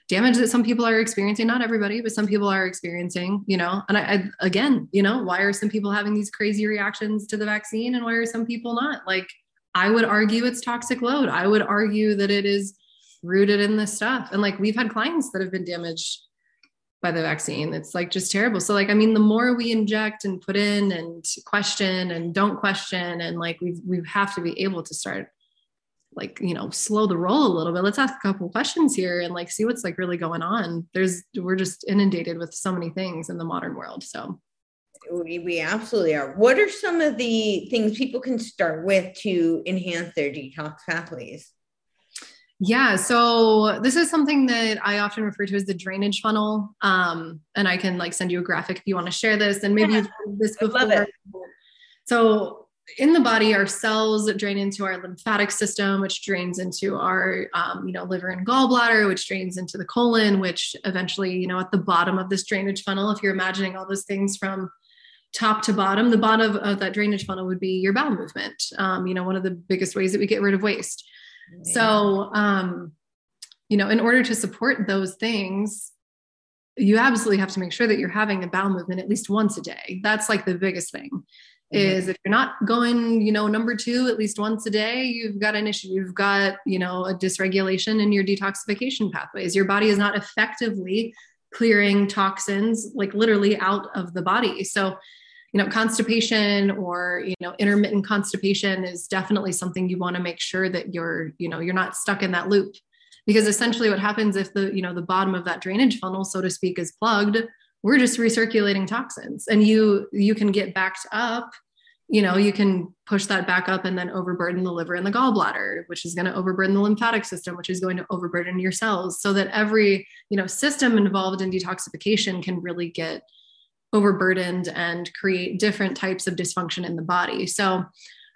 damage that some people are experiencing, not everybody, but some people are experiencing, you know, and I, I, again, you know, why are some people having these crazy reactions to the vaccine and why are some people not? Like, I would argue it's toxic load. I would argue that it is rooted in this stuff. And like, we've had clients that have been damaged by the vaccine. It's like just terrible. So like, I mean, the more we inject and put in and question and don't question, and like, we we have to be able to start, like, you know, slow the roll a little bit. Let's ask a couple questions here and like, see what's like really going on. There's, we're just inundated with so many things in the modern world. So we, we absolutely are. What are some of the things people can start with to enhance their detox pathways? Yeah. So this is something that I often refer to as the drainage funnel. Um, and I can like send you a graphic if you want to share this, and maybe yeah, you've heard this before. So in the body, our cells drain into our lymphatic system, which drains into our, um, you know, liver and gallbladder, which drains into the colon, which eventually, you know, at the bottom of this drainage funnel, if you're imagining all those things from top to bottom, the bottom of that drainage funnel would be your bowel movement. Um, you know, one of the biggest ways that we get rid of waste. Yeah. So, um, you know, in order to support those things, you absolutely have to make sure that you're having a bowel movement at least once a day. That's like the biggest thing. Is if you're not going, you know, number two, at least once a day, you've got an issue. You've got, you know, a dysregulation in your detoxification pathways. Your body is not effectively clearing toxins, like literally out of the body. So, you know, constipation or, you know, intermittent constipation is definitely something you want to make sure that you're, you know, you're not stuck in that loop, because essentially what happens if the, you know, the bottom of that drainage funnel, so to speak, is plugged, we're just recirculating toxins, and you, you can get backed up, you know, you can push that back up and then overburden the liver and the gallbladder, which is going to overburden the lymphatic system, which is going to overburden your cells, so that every, you know, system involved in detoxification can really get overburdened and create different types of dysfunction in the body. So,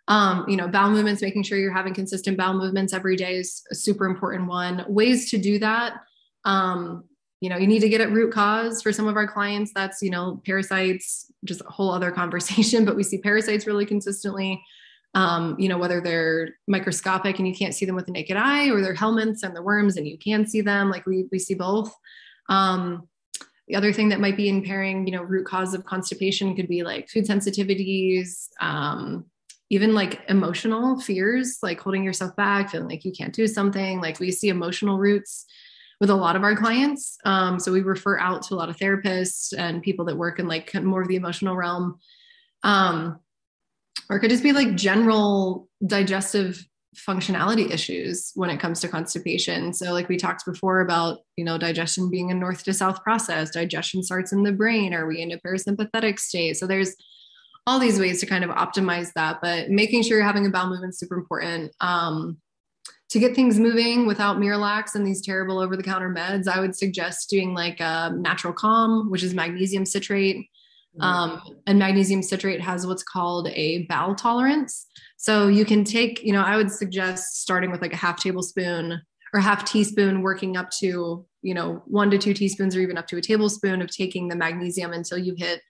um, you know, bowel movements, making sure you're having consistent bowel movements every day is a super important one. Ways to do that. Um, You know, you need to get at root cause. For some of our clients, that's, you know, parasites, just a whole other conversation, but we see parasites really consistently, um, you know, whether they're microscopic and you can't see them with the naked eye, or they're helminths and the worms and you can see them. Like we, we see both. Um, the other thing that might be impairing, you know, root cause of constipation could be like food sensitivities, um, even like emotional fears, like holding yourself back, feeling like you can't do something. Like we see emotional roots with a lot of our clients. Um, so we refer out to a lot of therapists and people that work in like more of the emotional realm. Um, or it could just be like general digestive functionality issues when it comes to constipation. So like we talked before about, you know, digestion being a north to south process, digestion starts in the brain. Are we in a parasympathetic state? So there's all these ways to kind of optimize that, but making sure you're having a bowel movement is super important. Um, To get things moving without Miralax and these terrible over-the-counter meds, I would suggest doing like a natural calm, which is magnesium citrate. Mm-hmm. Um, and magnesium citrate has what's called a bowel tolerance. So you can take, you know, I would suggest starting with like a half tablespoon or half teaspoon, working up to, you know, one to two teaspoons or even up to a tablespoon of taking the magnesium until you hit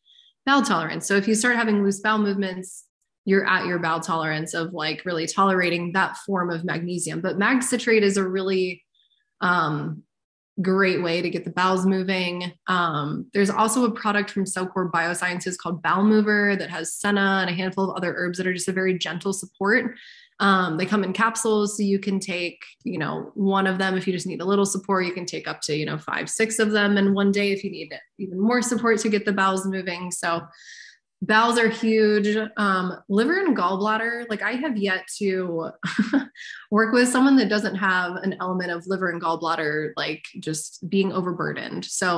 bowel tolerance. So if you start having loose bowel movements, you're at your bowel tolerance of like really tolerating that form of magnesium. But mag citrate is a really um, great way to get the bowels moving. Um, there's also a product from Cellcore Biosciences called Bowel Mover that has senna and a handful of other herbs that are just a very gentle support. Um, they come in capsules, so you can take, you know, one of them if you just need a little support. You can take up to, you know, five, six of them in one day if you need even more support to get the bowels moving. So bowels are huge. Um, liver and gallbladder, like I have yet to work with someone that doesn't have an element of liver and gallbladder, like just being overburdened. So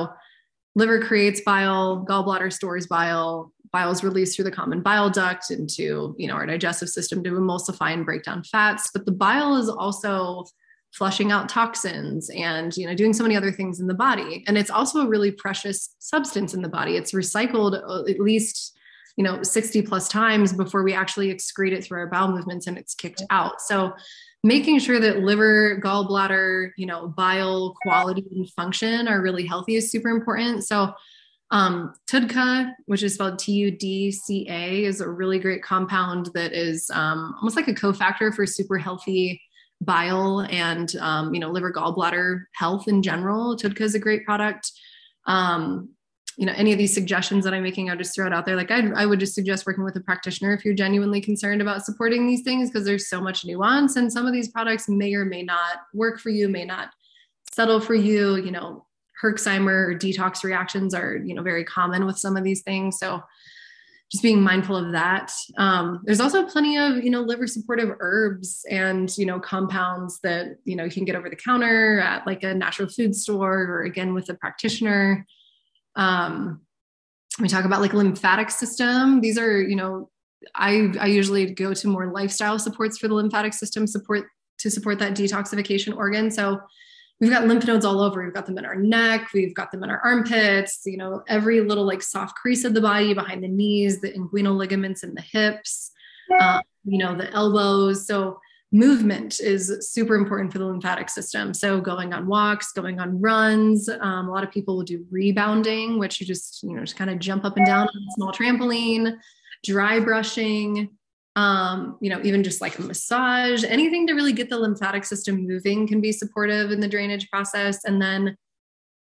liver creates bile, gallbladder stores bile, bile is released through the common bile duct into, you know, our digestive system to emulsify and break down fats. But the bile is also flushing out toxins and, you know, doing so many other things in the body. And it's also a really precious substance in the body. It's recycled at least, you know, sixty plus times before we actually excrete it through our bowel movements and it's kicked out. So making sure that liver, gallbladder, you know, bile quality and function are really healthy is super important. So um, T U D C A, which is spelled T U D C A, is a really great compound that is um, almost like a cofactor for super healthy bile and, um, you know, liver, gallbladder health in general. T U D C A is a great product. Um, you know, any of these suggestions that I'm making, I'll just throw it out there. Like I'd, I would just suggest working with a practitioner if you're genuinely concerned about supporting these things, because there's so much nuance and some of these products may or may not work for you, may not settle for you. You know, Herxheimer or detox reactions are, you know, very common with some of these things. So just being mindful of that. Um, there's also plenty of, you know, liver supportive herbs and, you know, compounds that, you know, you can get over the counter at like a natural food store, or again, with a practitioner. Um, we talk about like lymphatic system. These are, you know, I, I usually go to more lifestyle supports for the lymphatic system support to support that detoxification organ. So we've got lymph nodes all over. We've got them in our neck. We've got them in our armpits, you know, every little like soft crease of the body, behind the knees, the inguinal ligaments in the hips, uh, you know, the elbows. So movement is super important for the lymphatic system. So going on walks, going on runs. Um, a lot of people will do rebounding, which you just, you know, just kind of jump up and down on a small trampoline, dry brushing, um, you know, even just like a massage, anything to really get the lymphatic system moving can be supportive in the drainage process. And then,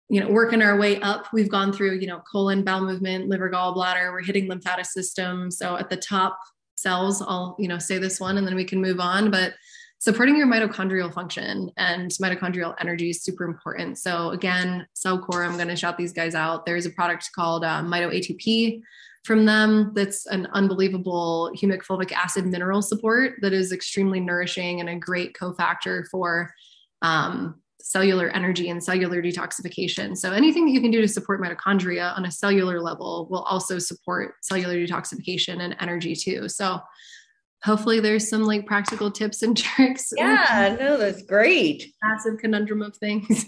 you know, working our way up, we've gone through, you know, colon, bowel movement, liver, gallbladder, we're hitting lymphatic system. So at the top cells, I'll, you know, say this one and then we can move on, but supporting your mitochondrial function and mitochondrial energy is super important. So again, Cellcore, I'm going to shout these guys out. There's a product called uh, Mito A T P from them. That's an unbelievable humic fulvic acid mineral support that is extremely nourishing and a great cofactor for um, cellular energy and cellular detoxification. So anything that you can do to support mitochondria on a cellular level will also support cellular detoxification and energy too. So hopefully there's some like practical tips and tricks. Yeah, no, that's great. Massive conundrum of things.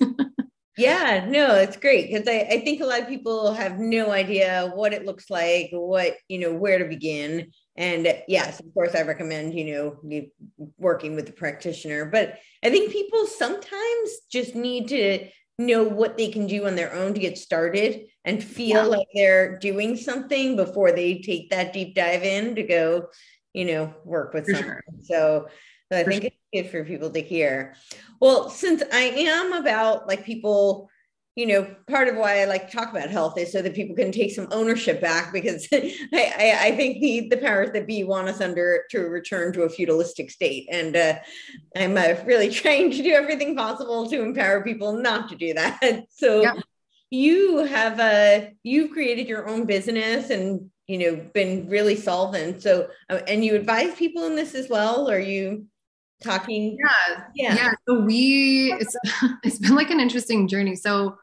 Yeah, no, it's great. Cause I, I think a lot of people have no idea what it looks like, what, you know, where to begin. And yes, of course I recommend, you know, working with the practitioner, but I think people sometimes just need to know what they can do on their own to get started and feel yeah. like they're doing something before they take that deep dive in to go, you know, work with for someone. Sure. So So I think it's good for people to hear. Well, since I am about like people, you know, part of why I like to talk about health is so that people can take some ownership back, because I, I, I think the, the powers that be want us under to return to a feudalistic state. And uh, I'm uh, really trying to do everything possible to empower people not to do that. So yeah. you have uh, you've created your own business and, you know, been really solvent. So, and you advise people in this as well? Are you talking? Yeah. Yeah. yeah. So we, it's, it's been like an interesting journey. So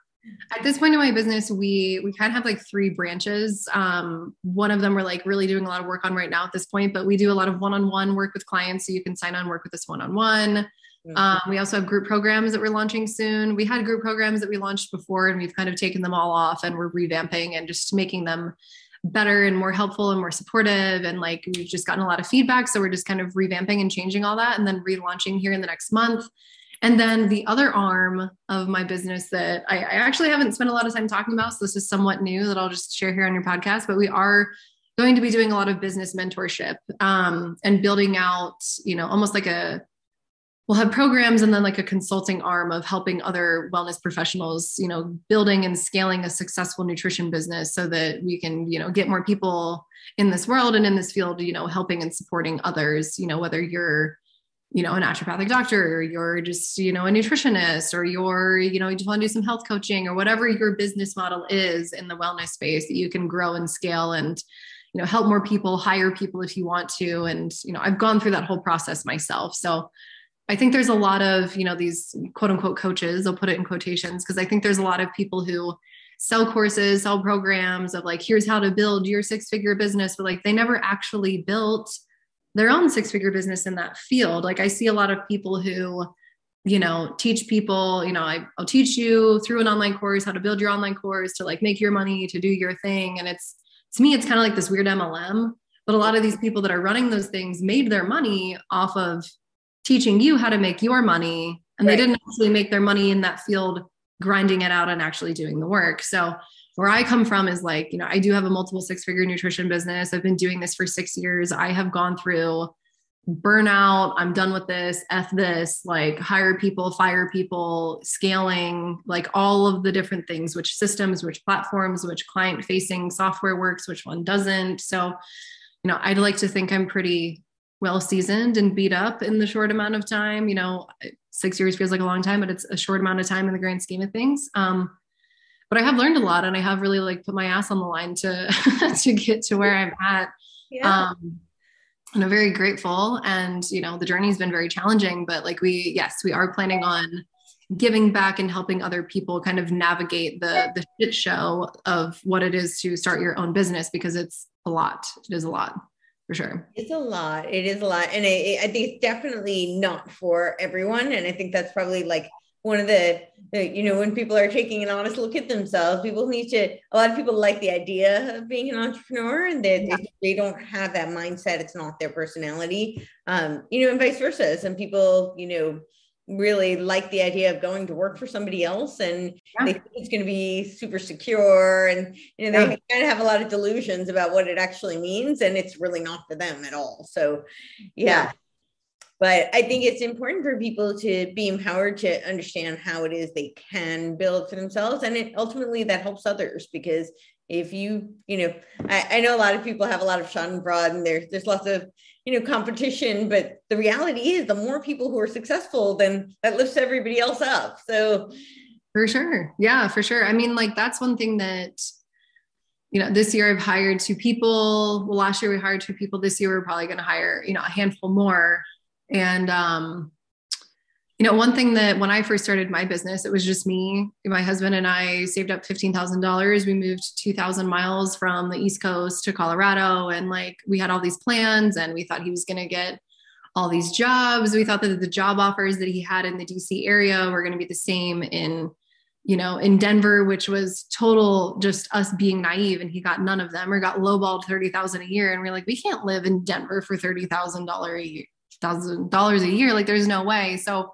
at this point in my business, we, we kind of have like three branches. Um, one of them we're like really doing a lot of work on right now at this point, but we do a lot of one-on-one work with clients. So you can sign on, work with us one-on-one. Mm-hmm. Um, we also have group programs that we're launching soon. We had group programs that we launched before and we've kind of taken them all off and we're revamping and just making them better and more helpful and more supportive. And like, we've just gotten a lot of feedback. So we're just kind of revamping and changing all that and then relaunching here in the next month. And then the other arm of my business that I, I actually haven't spent a lot of time talking about. So this is somewhat new that I'll just share here on your podcast, but we are going to be doing a lot of business mentorship um, and building out, you know, almost like a, we'll have programs and then like a consulting arm of helping other wellness professionals, you know, building and scaling a successful nutrition business so that we can, you know, get more people in this world and in this field, you know, helping and supporting others, you know, whether you're, you know, a naturopathic doctor or you're just, you know, a nutritionist or you're, you know, you just want to do some health coaching or whatever your business model is in the wellness space that you can grow and scale and, you know, help more people, hire people if you want to. And, you know, I've gone through that whole process myself. So I think there's a lot of, you know, these quote unquote coaches, I'll put it in quotations, because I think there's a lot of people who sell courses, sell programs of like, here's how to build your six figure business, but like they never actually built their own six figure business in that field. Like I see a lot of people who, you know, teach people, you know, I, I'll teach you through an online course, how to build your online course, to like make your money, to do your thing. And it's, to me, it's kind of like this weird M L M, but a lot of these people that are running those things made their money off of teaching you how to make your money. And right. they didn't actually make their money in that field, grinding it out and actually doing the work. So where I come from is like, you know, I do have a multiple six figure nutrition business. I've been doing this for six years. I have gone through burnout, I'm done with this, F this, like hire people, fire people, scaling, like all of the different things, which systems, which platforms, which client facing software works, which one doesn't. So, you know, I'd like to think I'm pretty well seasoned and beat up in the short amount of time. You know, six years feels like a long time, but it's a short amount of time in the grand scheme of things. Um, but I have learned a lot, and I have really like put my ass on the line to, to get to where I'm at. Yeah. Um, and I'm very grateful. And, you know, the journey has been very challenging, but like we, yes, we are planning on giving back and helping other people kind of navigate the the shit show of what it is to start your own business, because it's a lot. It is a lot. For sure. It's a lot. It is a lot. And I, I think it's definitely not for everyone. And I think that's probably like one of the, the, you know, when people are taking an honest look at themselves, people need to, a lot of people like the idea of being an entrepreneur, and they, yeah. they, they don't have that mindset. It's not their personality, um, you know, and vice versa. Some people, you know, really like the idea of going to work for somebody else, and yeah. they think it's going to be super secure, and you know they yeah. kind of have a lot of delusions about what it actually means, and it's really not for them at all. So yeah. yeah but I think it's important for people to be empowered to understand how it is they can build for themselves, and it ultimately that helps others, because if you, you know, I, I know a lot of people have a lot of schadenfreude, and there's there's lots of, you know, competition, but the reality is the more people who are successful, then that lifts everybody else up. So for sure. Yeah, for sure. I mean, like that's one thing that, you know, this year I've hired two people. Well, last year we hired two people. This year we're probably going to hire, you know, a handful more. And, um, you know, one thing that when I first started my business, it was just me, my husband and I saved up fifteen thousand dollars. We moved two thousand miles from the East Coast to Colorado. And like, we had all these plans, and we thought he was going to get all these jobs. We thought that the job offers that he had in the D C area were going to be the same in, you know, in Denver, which was total, just us being naive. And he got none of them, or got lowballed thirty thousand a year. And we're like, we can't live in Denver for thirty thousand dollars a year. thousand dollars a year. Like there's no way. So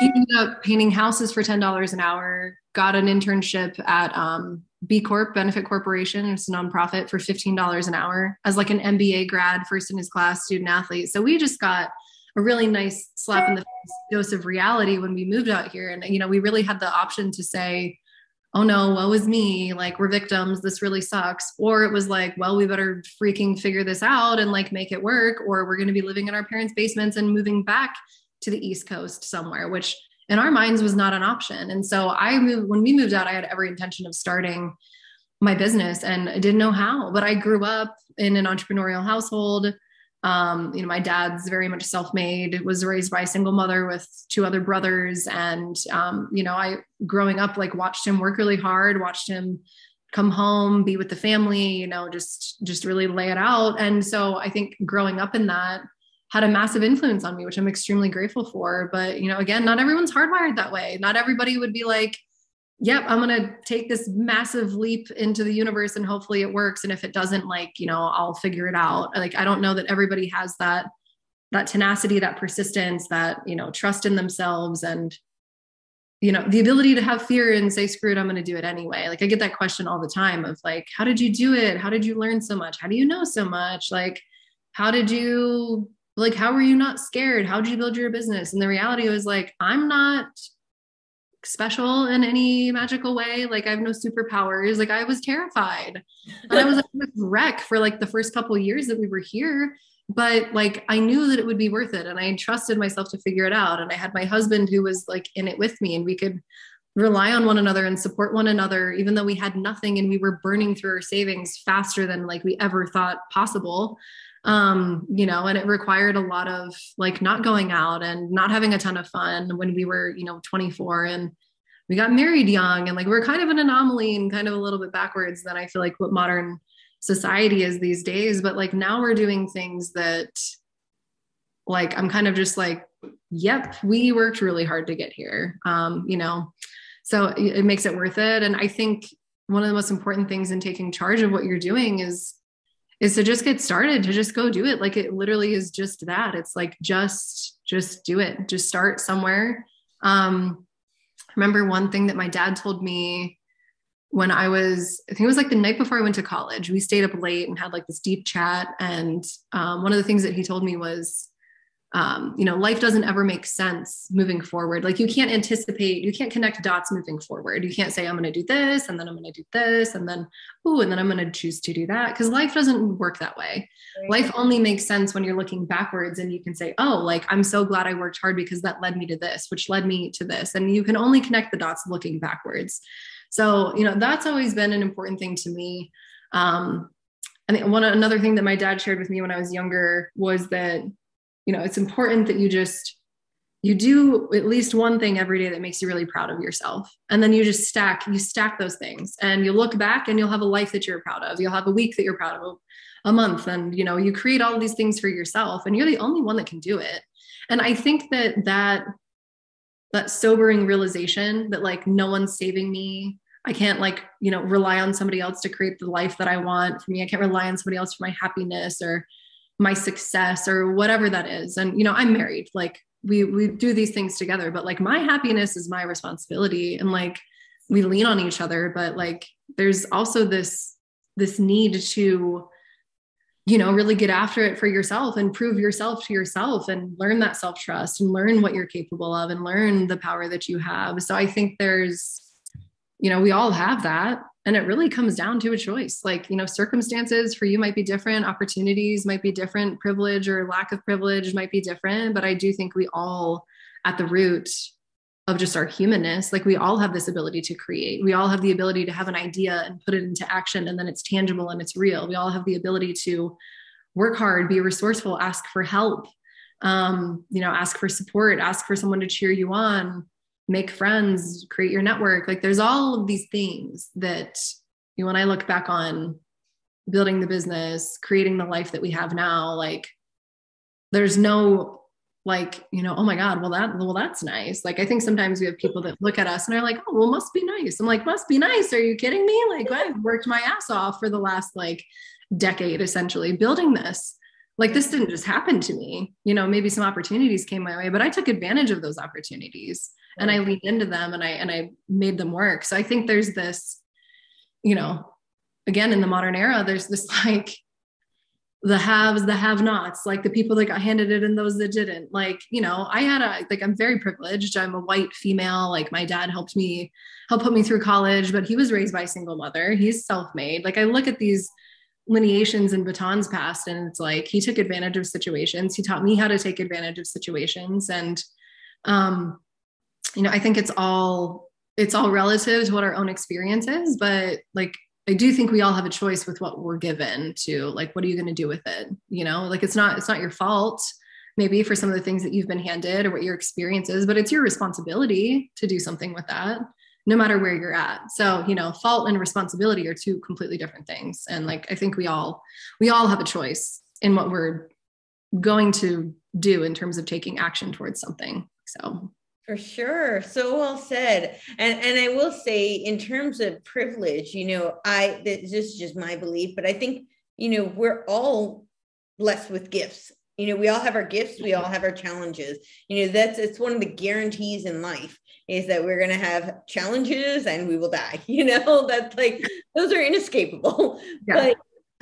he ended up painting houses for ten dollars an hour, got an internship at um, B Corp, Benefit Corporation. It's a nonprofit, for fifteen dollars an hour as like an M B A grad, first in his class, student athlete. So we just got a really nice slap in the face dose of reality when we moved out here. And, you know, we really had the option to say, oh no, woe is me. Like we're victims. This really sucks. Or it was like, well, we better freaking figure this out and like make it work, or we're going to be living in our parents' basements and moving back to the East Coast somewhere, which in our minds was not an option. And so I moved, when we moved out, I had every intention of starting my business, and I didn't know how, but I grew up in an entrepreneurial household. Um, you know, my dad's very much self-made, was raised by a single mother with two other brothers. And, um, you know, I, growing up, like watched him work really hard, watched him come home, be with the family, you know, just, just really lay it out. And so I think growing up in that had a massive influence on me, which I'm extremely grateful for. But, you know, again, not everyone's hardwired that way. Not everybody would be like, yep, I'm going to take this massive leap into the universe and hopefully it works. And if it doesn't, like, you know, I'll figure it out. Like, I don't know that everybody has that, that tenacity, that persistence, that, you know, trust in themselves, and, you know, the ability to have fear and say, screw it, I'm going to do it anyway. Like I get that question all the time of like, how did you do it? How did you learn so much? How do you know so much? Like, how did you, like, how were you not scared? How did you build your business? And the reality was like, I'm not special in any magical way. Like I have no superpowers. Like I was terrified, and I was like a wreck for like the first couple of years that we were here, but like, I knew that it would be worth it. And I trusted myself to figure it out. And I had my husband who was like in it with me, and we could rely on one another and support one another, even though we had nothing and we were burning through our savings faster than like we ever thought possible. Um, you know, and it required a lot of like not going out and not having a ton of fun when we were, you know, twenty-four, and we got married young, and like, we're kind of an anomaly and kind of a little bit backwards than I feel like what modern society is these days. But like now we're doing things that like, I'm kind of just like, yep, we worked really hard to get here. Um, you know, so it, it makes it worth it. And I think one of the most important things in taking charge of what you're doing is is to just get started, to just go do it. Like it literally is just that. It's like, just, just do it. Just start somewhere. Um, I remember one thing that my dad told me when I was, I think it was like the night before I went to college, we stayed up late and had like this deep chat. And um, one of the things that he told me was, um, you know, life doesn't ever make sense moving forward. Like you can't anticipate, you can't connect dots moving forward. You can't say, I'm going to do this, and then I'm going to do this, and then, ooh, and then I'm going to choose to do that. Cause life doesn't work that way. Right. Life only makes sense when you're looking backwards and you can say, oh, like, I'm so glad I worked hard because that led me to this, which led me to this. And you can only connect the dots looking backwards. So, you know, that's always been an important thing to me. Um, I think one, another thing that my dad shared with me when I was younger was that, you know, it's important that you just, you do at least one thing every day that makes you really proud of yourself. And then you just stack, you stack those things and you look back and you'll have a life that you're proud of. You'll have a week that you're proud of, a month. And, you know, you create all of these things for yourself and you're the only one that can do it. And I think that that, that sobering realization that like, no one's saving me. I can't like, you know, rely on somebody else to create the life that I want for me. I can't rely on somebody else for my happiness or my success or whatever that is. And, you know, I'm married, like we, we do these things together, but like my happiness is my responsibility. And like, we lean on each other, but like, there's also this, this need to, you know, really get after it for yourself and prove yourself to yourself and learn that self-trust and learn what you're capable of and learn the power that you have. So I think there's, you know, we all have that. And it really comes down to a choice. Like, you know, circumstances for you might be different. Opportunities might be different. Privilege or lack of privilege might be different. But I do think we all at the root of just our humanness, like we all have this ability to create. We all have the ability to have an idea and put it into action. And then it's tangible and it's real. We all have the ability to work hard, be resourceful, ask for help, um, you know, ask for support, ask for someone to cheer you on, make friends, create your network. Like there's all of these things that, you know, when I look back on building the business, creating the life that we have now, like there's no like, you know, oh my God, well that, well, that's nice. Like, I think sometimes we have people that look at us and are like, oh, well, must be nice. I'm like, must be nice. Are you kidding me? Like I've worked my ass off for the last like decade, essentially building this. Like this didn't just happen to me, you know, maybe some opportunities came my way, but I took advantage of those opportunities and I leaned into them and I, and I made them work. So I think there's this, you know, again, in the modern era, there's this like the haves, the have nots, like the people that got handed it and those that didn't. Like, you know, I had a, like, I'm very privileged. I'm a white female. Like my dad helped me, helped put me through college, but he was raised by a single mother. He's self-made. Like I look at these lineations and batons passed. And it's like, he took advantage of situations. He taught me how to take advantage of situations. And, um, you know, I think it's all, it's all relative to what our own experience is, but like, I do think we all have a choice with what we're given to, like, what are you going to do with it? You know, like, it's not, it's not your fault maybe for some of the things that you've been handed or what your experience is, but it's your responsibility to do something with that, no matter where you're at. So, you know, fault and responsibility are two completely different things. And like, I think we all, we all have a choice in what we're going to do in terms of taking action towards something. So. For sure. So well said. And, and I will say in terms of privilege, you know, I, this is just my belief, but I think, you know, we're all blessed with gifts. You know, we all have our gifts. We all have our challenges. You know, that's, it's one of the guarantees in life is that we're going to have challenges and we will die. You know, that's like, those are inescapable, yeah. But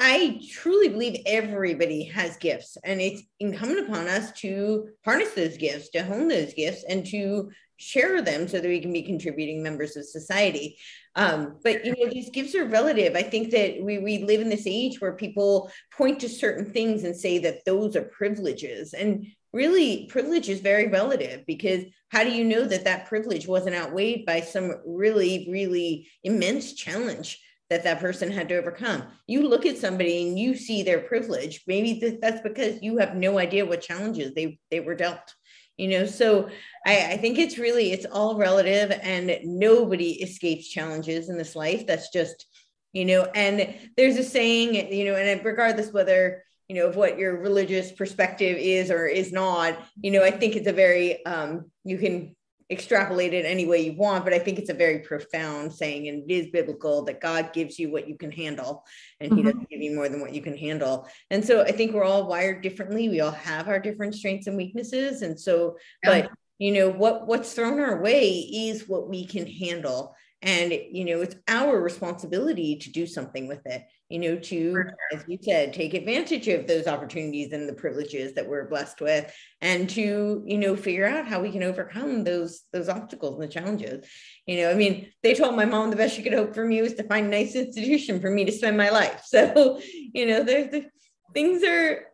I truly believe everybody has gifts and it's incumbent upon us to harness those gifts, to hone those gifts and to share them so that we can be contributing members of society. Um, but, you know, these gifts are relative. I think that we, we live in this age where people point to certain things and say that those are privileges. And really, privilege is very relative because how do you know that that privilege wasn't outweighed by some really, really immense challenge that that person had to overcome? You look at somebody and you see their privilege. Maybe that's because you have no idea what challenges they, they were dealt. You know, so I, I think it's really, it's all relative and nobody escapes challenges in this life. That's just, you know, and there's a saying, you know, and regardless whether, you know, of what your religious perspective is or is not, you know, I think it's a very, um, you can extrapolate it any way you want, but I think it's a very profound saying, and it is biblical that God gives you what you can handle and mm-hmm. He doesn't give you more than what you can handle. And so I think we're all wired differently. We all have our different strengths and weaknesses. And so, yeah. But you know, what, what's thrown our way is what we can handle. And, you know, it's our responsibility to do something with it. you know, to, sure. as you said, take advantage of those opportunities and the privileges that we're blessed with, and to, you know, figure out how we can overcome those, those obstacles and the challenges. You know, I mean, they told my mom the best she could hope for me was to find a nice institution for me to spend my life. So, you know, there's the things are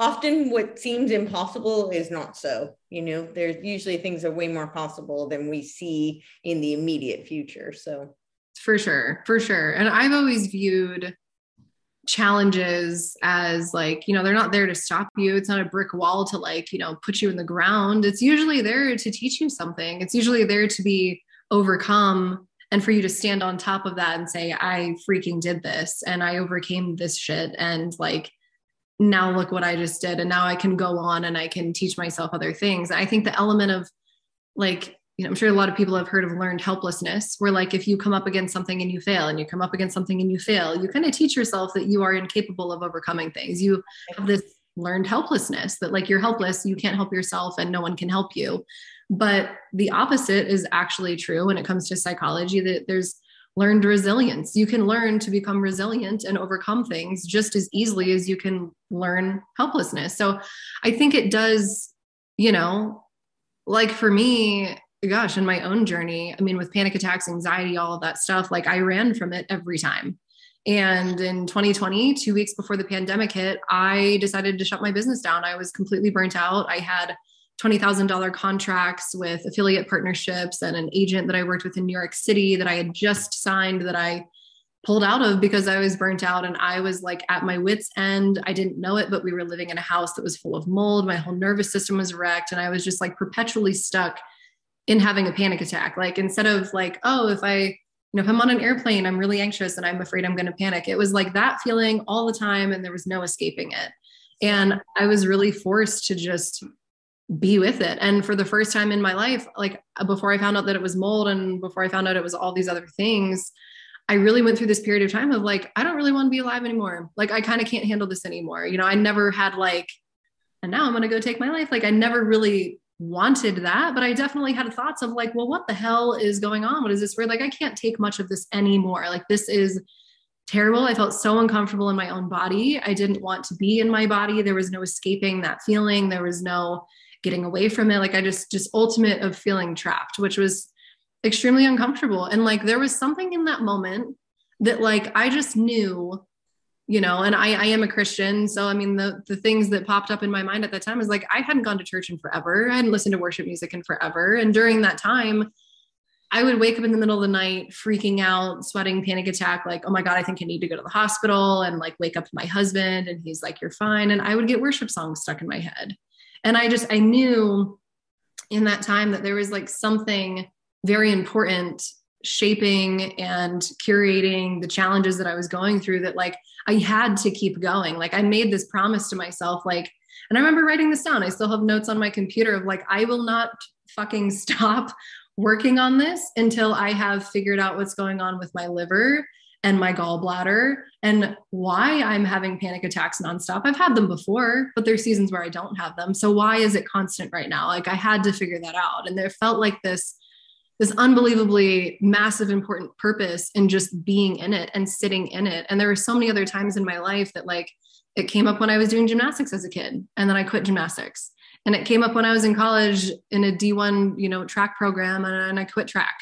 often what seems impossible is not so, you know, there's usually things are way more possible than we see in the immediate future. So for sure, for sure. And I've always viewed challenges as like, you know, they're not there to stop you. It's not a brick wall to like, you know, put you in the ground. It's usually there to teach you something. It's usually there to be overcome and for you to stand on top of that and say, I freaking did this and I overcame this shit. And like, now look what I just did. And now I can go on and I can teach myself other things. I think the element of like, you know, I'm sure a lot of people have heard of learned helplessness, where like, if you come up against something and you fail and you come up against something and you fail, you kind of teach yourself that you are incapable of overcoming things. You have this learned helplessness that like, you're helpless, you can't help yourself and no one can help you. But the opposite is actually true when it comes to psychology, that there's learned resilience. You can learn to become resilient and overcome things just as easily as you can learn helplessness. So I think it does, you know, like for me, gosh, in my own journey, I mean, with panic attacks, anxiety, all of that stuff, like I ran from it every time. And in twenty twenty, two weeks before the pandemic hit, I decided to shut my business down. I was completely burnt out. I had twenty thousand dollars contracts with affiliate partnerships and an agent that I worked with in New York City that I had just signed that I pulled out of because I was burnt out and I was like at my wit's end. I didn't know it, but we were living in a house that was full of mold. My whole nervous system was wrecked. And I was just like perpetually stuck in having a panic attack. Like instead of like, oh, if I, you know, if I'm on an airplane, I'm really anxious and I'm afraid I'm going to panic. It was like that feeling all the time. And there was no escaping it. And I was really forced to just be with it. And for the first time in my life, like before I found out that it was mold and before I found out it was all these other things, I really went through this period of time of like, I don't really want to be alive anymore. Like, I kind of can't handle this anymore. You know, I never had like, and now I'm going to go take my life. Like I never really wanted that, but I definitely had thoughts of like, well, what the hell is going on? What is this weird? Like, I can't take much of this anymore. Like, this is terrible. I felt so uncomfortable in my own body. I didn't want to be in my body. There was no escaping that feeling. There was no getting away from it. Like I just, just ultimate of feeling trapped, which was extremely uncomfortable. And like, there was something in that moment that like, I just knew, you know, and I, I am a Christian. So, I mean, the, the things that popped up in my mind at that time is like, I hadn't gone to church in forever. I hadn't listened to worship music in forever. And during that time, I would wake up in the middle of the night, freaking out, sweating, panic attack, like, oh my God, I think I need to go to the hospital, and like wake up to my husband and he's like, you're fine. And I would get worship songs stuck in my head. And I just, I knew in that time that there was like something very important shaping and curating the challenges that I was going through, that like, I had to keep going. Like I made this promise to myself, like, and I remember writing this down. I still have notes on my computer of like, I will not fucking stop working on this until I have figured out what's going on with my liver and my gallbladder and why I'm having panic attacks nonstop. I've had them before, but there's seasons where I don't have them. So why is it constant right now? Like I had to figure that out. And there felt like this, this unbelievably massive, important purpose in just being in it and sitting in it. And there were so many other times in my life that like, it came up when I was doing gymnastics as a kid, and then I quit gymnastics. And it came up when I was in college in a D one, you know, track program, and I quit track.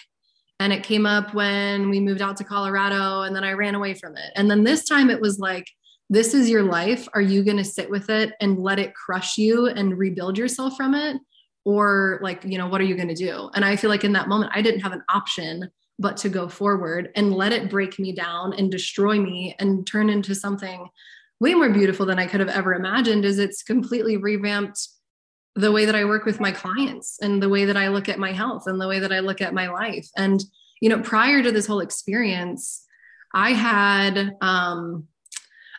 And it came up when we moved out to Colorado, and then I ran away from it. And then this time it was like, this is your life. Are you going to sit with it and let it crush you and rebuild yourself from it? Or like, you know, what are you going to do? And I feel like in that moment, I didn't have an option but to go forward and let it break me down and destroy me and turn into something way more beautiful than I could have ever imagined. Is it's completely revamped the way that I work with my clients and the way that I look at my health and the way that I look at my life. And, you know, prior to this whole experience, I had, um,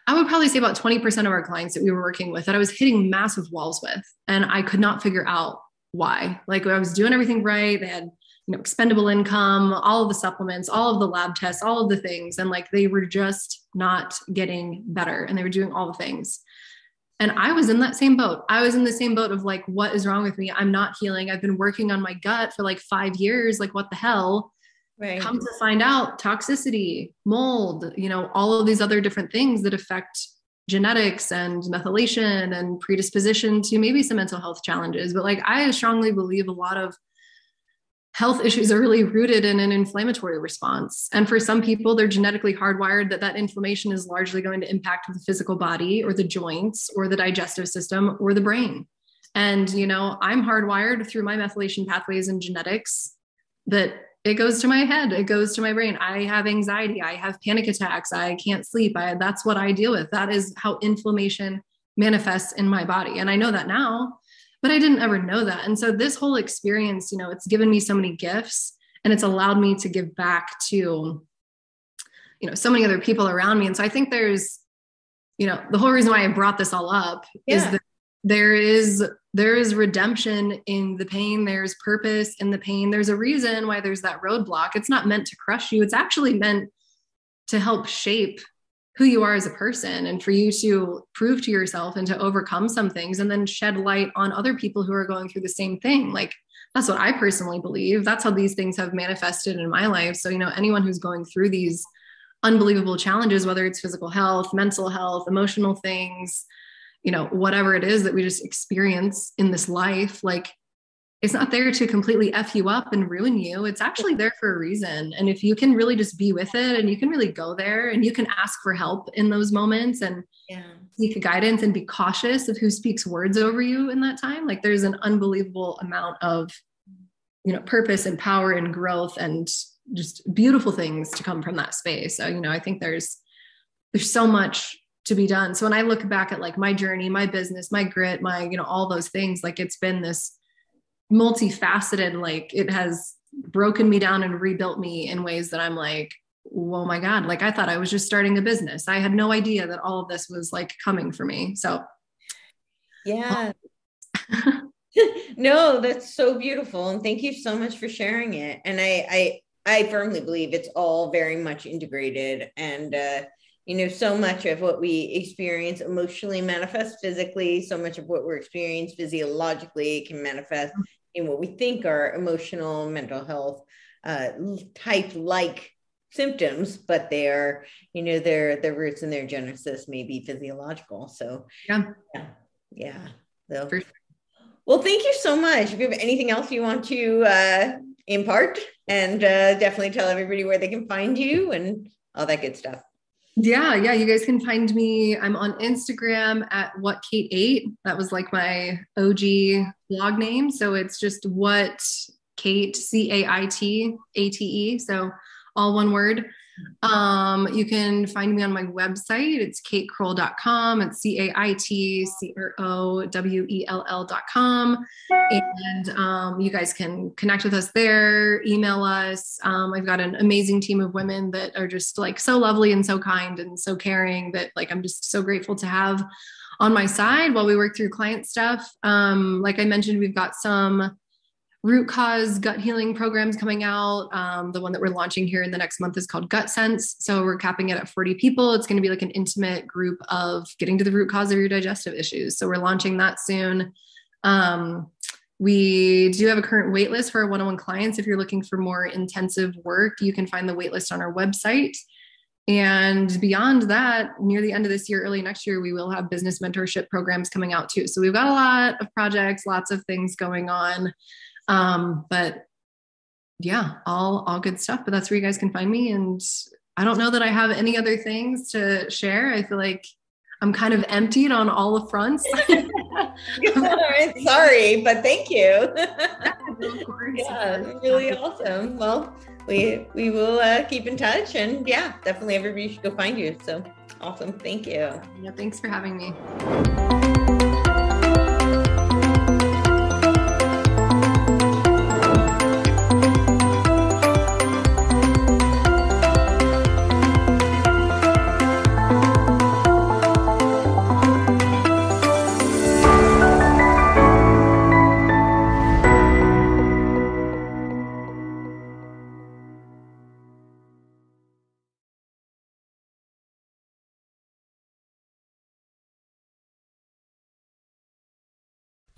I would probably say about twenty percent of our clients that we were working with that I was hitting massive walls with, and I could not figure out why. Like I was doing everything right. They had, you know, expendable income, all of the supplements, all of the lab tests, all of the things. And like, they were just not getting better, and they were doing all the things. And I was in that same boat. I was in the same boat of like, what is wrong with me? I'm not healing. I've been working on my gut for like five years. Like, what the hell? Right. Come to find out, toxicity, mold, you know, all of these other different things that affect genetics and methylation and predisposition to maybe some mental health challenges. But like, I strongly believe a lot of health issues are really rooted in an inflammatory response. And for some people, they're genetically hardwired that that inflammation is largely going to impact the physical body or the joints or the digestive system or the brain. And, you know, I'm hardwired through my methylation pathways and genetics that it goes to my head. It goes to my brain. I have anxiety. I have panic attacks. I can't sleep. I, that's what I deal with. That is how inflammation manifests in my body. And I know that now, but I didn't ever know that. And so this whole experience, you know, it's given me so many gifts, and it's allowed me to give back to, you know, so many other people around me. And so I think there's, you know, the whole reason why I brought this all up yeah. is that there is, there is redemption in the pain. There's purpose in the pain. There's a reason why there's that roadblock. It's not meant to crush you. It's actually meant to help shape who you are as a person, and for you to prove to yourself and to overcome some things, and then shed light on other people who are going through the same thing. Like, that's what I personally believe. That's how these things have manifested in my life. So, you know, anyone who's going through these unbelievable challenges, whether it's physical health, mental health, emotional things, you know, whatever it is that we just experience in this life, like, it's not there to completely F you up and ruin you. It's actually there for a reason. And if you can really just be with it, and you can really go there, and you can ask for help in those moments and yeah. seek guidance and be cautious of who speaks words over you in that time. Like, there's an unbelievable amount of, you know, purpose and power and growth and just beautiful things to come from that space. So, you know, I think there's, there's so much to be done. So when I look back at like my journey, my business, my grit, my, you know, all those things, like, it's been this multifaceted, like, it has broken me down and rebuilt me in ways that I'm like, oh my God, like, I thought I was just starting a business. I had no idea that all of this was like coming for me. So yeah, no, that's so beautiful. And thank you so much for sharing it. And I, I, I firmly believe it's all very much integrated, and, uh, you know, so much of what we experience emotionally manifests physically. So much of what we're experiencing physiologically can manifest in what we think are emotional, mental health uh, type like symptoms, but they are, you know, their their roots and their genesis may be physiological. So yeah, yeah, yeah. So, well, thank you so much. If you have anything else you want to uh, impart, and uh, definitely tell everybody where they can find you and all that good stuff. Yeah. Yeah. You guys can find me. I'm on Instagram at what Cait eight. That was like my O G blog name. So it's just what Cait, C A I T A T E. So all one word. Um, you can find me on my website. It's cait crowell dot com. It's C A I T C R O W E L L dot com. And um, you guys can connect with us there, email us. Um, I've got an amazing team of women that are just like so lovely and so kind and so caring that like, I'm just so grateful to have on my side while we work through client stuff. Um, like I mentioned, we've got some root cause gut healing programs coming out. Um, the one that we're launching here in the next month is called Gut Sense. So we're capping it at forty people. It's going to be like an intimate group of getting to the root cause of your digestive issues. So we're launching that soon. Um, we do have a current wait list for our one-on-one clients. If you're looking for more intensive work, you can find the wait list on our website. And beyond that, near the end of this year, early next year, we will have business mentorship programs coming out too. So we've got a lot of projects, lots of things going on. Um, but yeah, all, all good stuff, but that's where you guys can find me. And I don't know that I have any other things to share. I feel like I'm kind of emptied on all the fronts. Sorry, but thank you. Yeah, of course. Yeah, really awesome. Well, we, we will uh, keep in touch, and yeah, definitely everybody should go find you. So awesome. Thank you. Yeah. Thanks for having me.